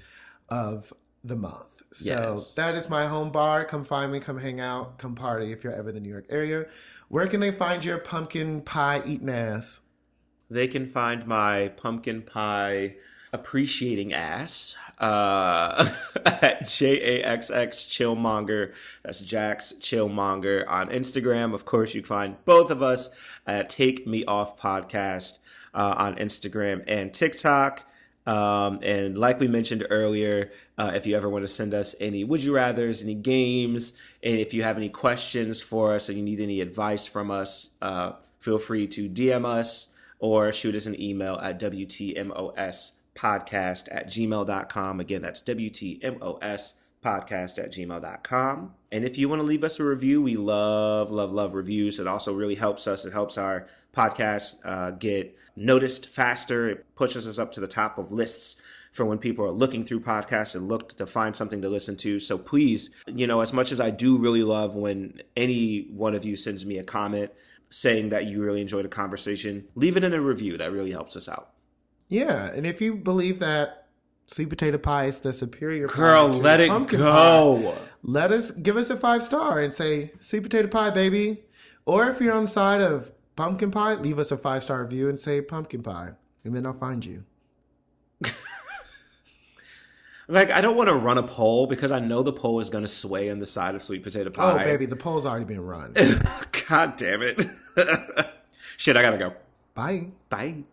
of the month. So That is my home bar. Come find me. Come hang out. Come party if you're ever in the New York area. Where can they find your pumpkin pie eating ass? They can find my pumpkin pie appreciating ass at JAXX Chillmonger. That's Jack's Chillmonger on Instagram. Of course, you can find both of us at Take Me Off Podcast on Instagram and TikTok. And like we mentioned earlier, if you ever want to send us any Would You Rathers, any games, and if you have any questions for us or you need any advice from us, feel free to DM us. Or shoot us an email at WTMOSpodcast@gmail.com. Again, that's WTMOSpodcast@gmail.com. And if you want to leave us a review, we love, love, love reviews. It also really helps us. It helps our podcast get noticed faster. It pushes us up to the top of lists for when people are looking through podcasts and look to find something to listen to. So please, you know, as much as I do really love when any one of you sends me a comment saying that you really enjoyed a conversation, leave it in a review. That really helps us out. Yeah, and if you believe that sweet potato pie is the superior girl, pie to let it go. Pie, give us a 5-star and say sweet potato pie, baby. Or if you're on the side of pumpkin pie, leave us a 5-star review and say pumpkin pie, and then I'll find you. Like, I don't want to run a poll because I know the poll is going to sway on the side of sweet potato pie. Oh, baby, the poll's already been run. God damn it. Shit, I got to go. Bye. Bye.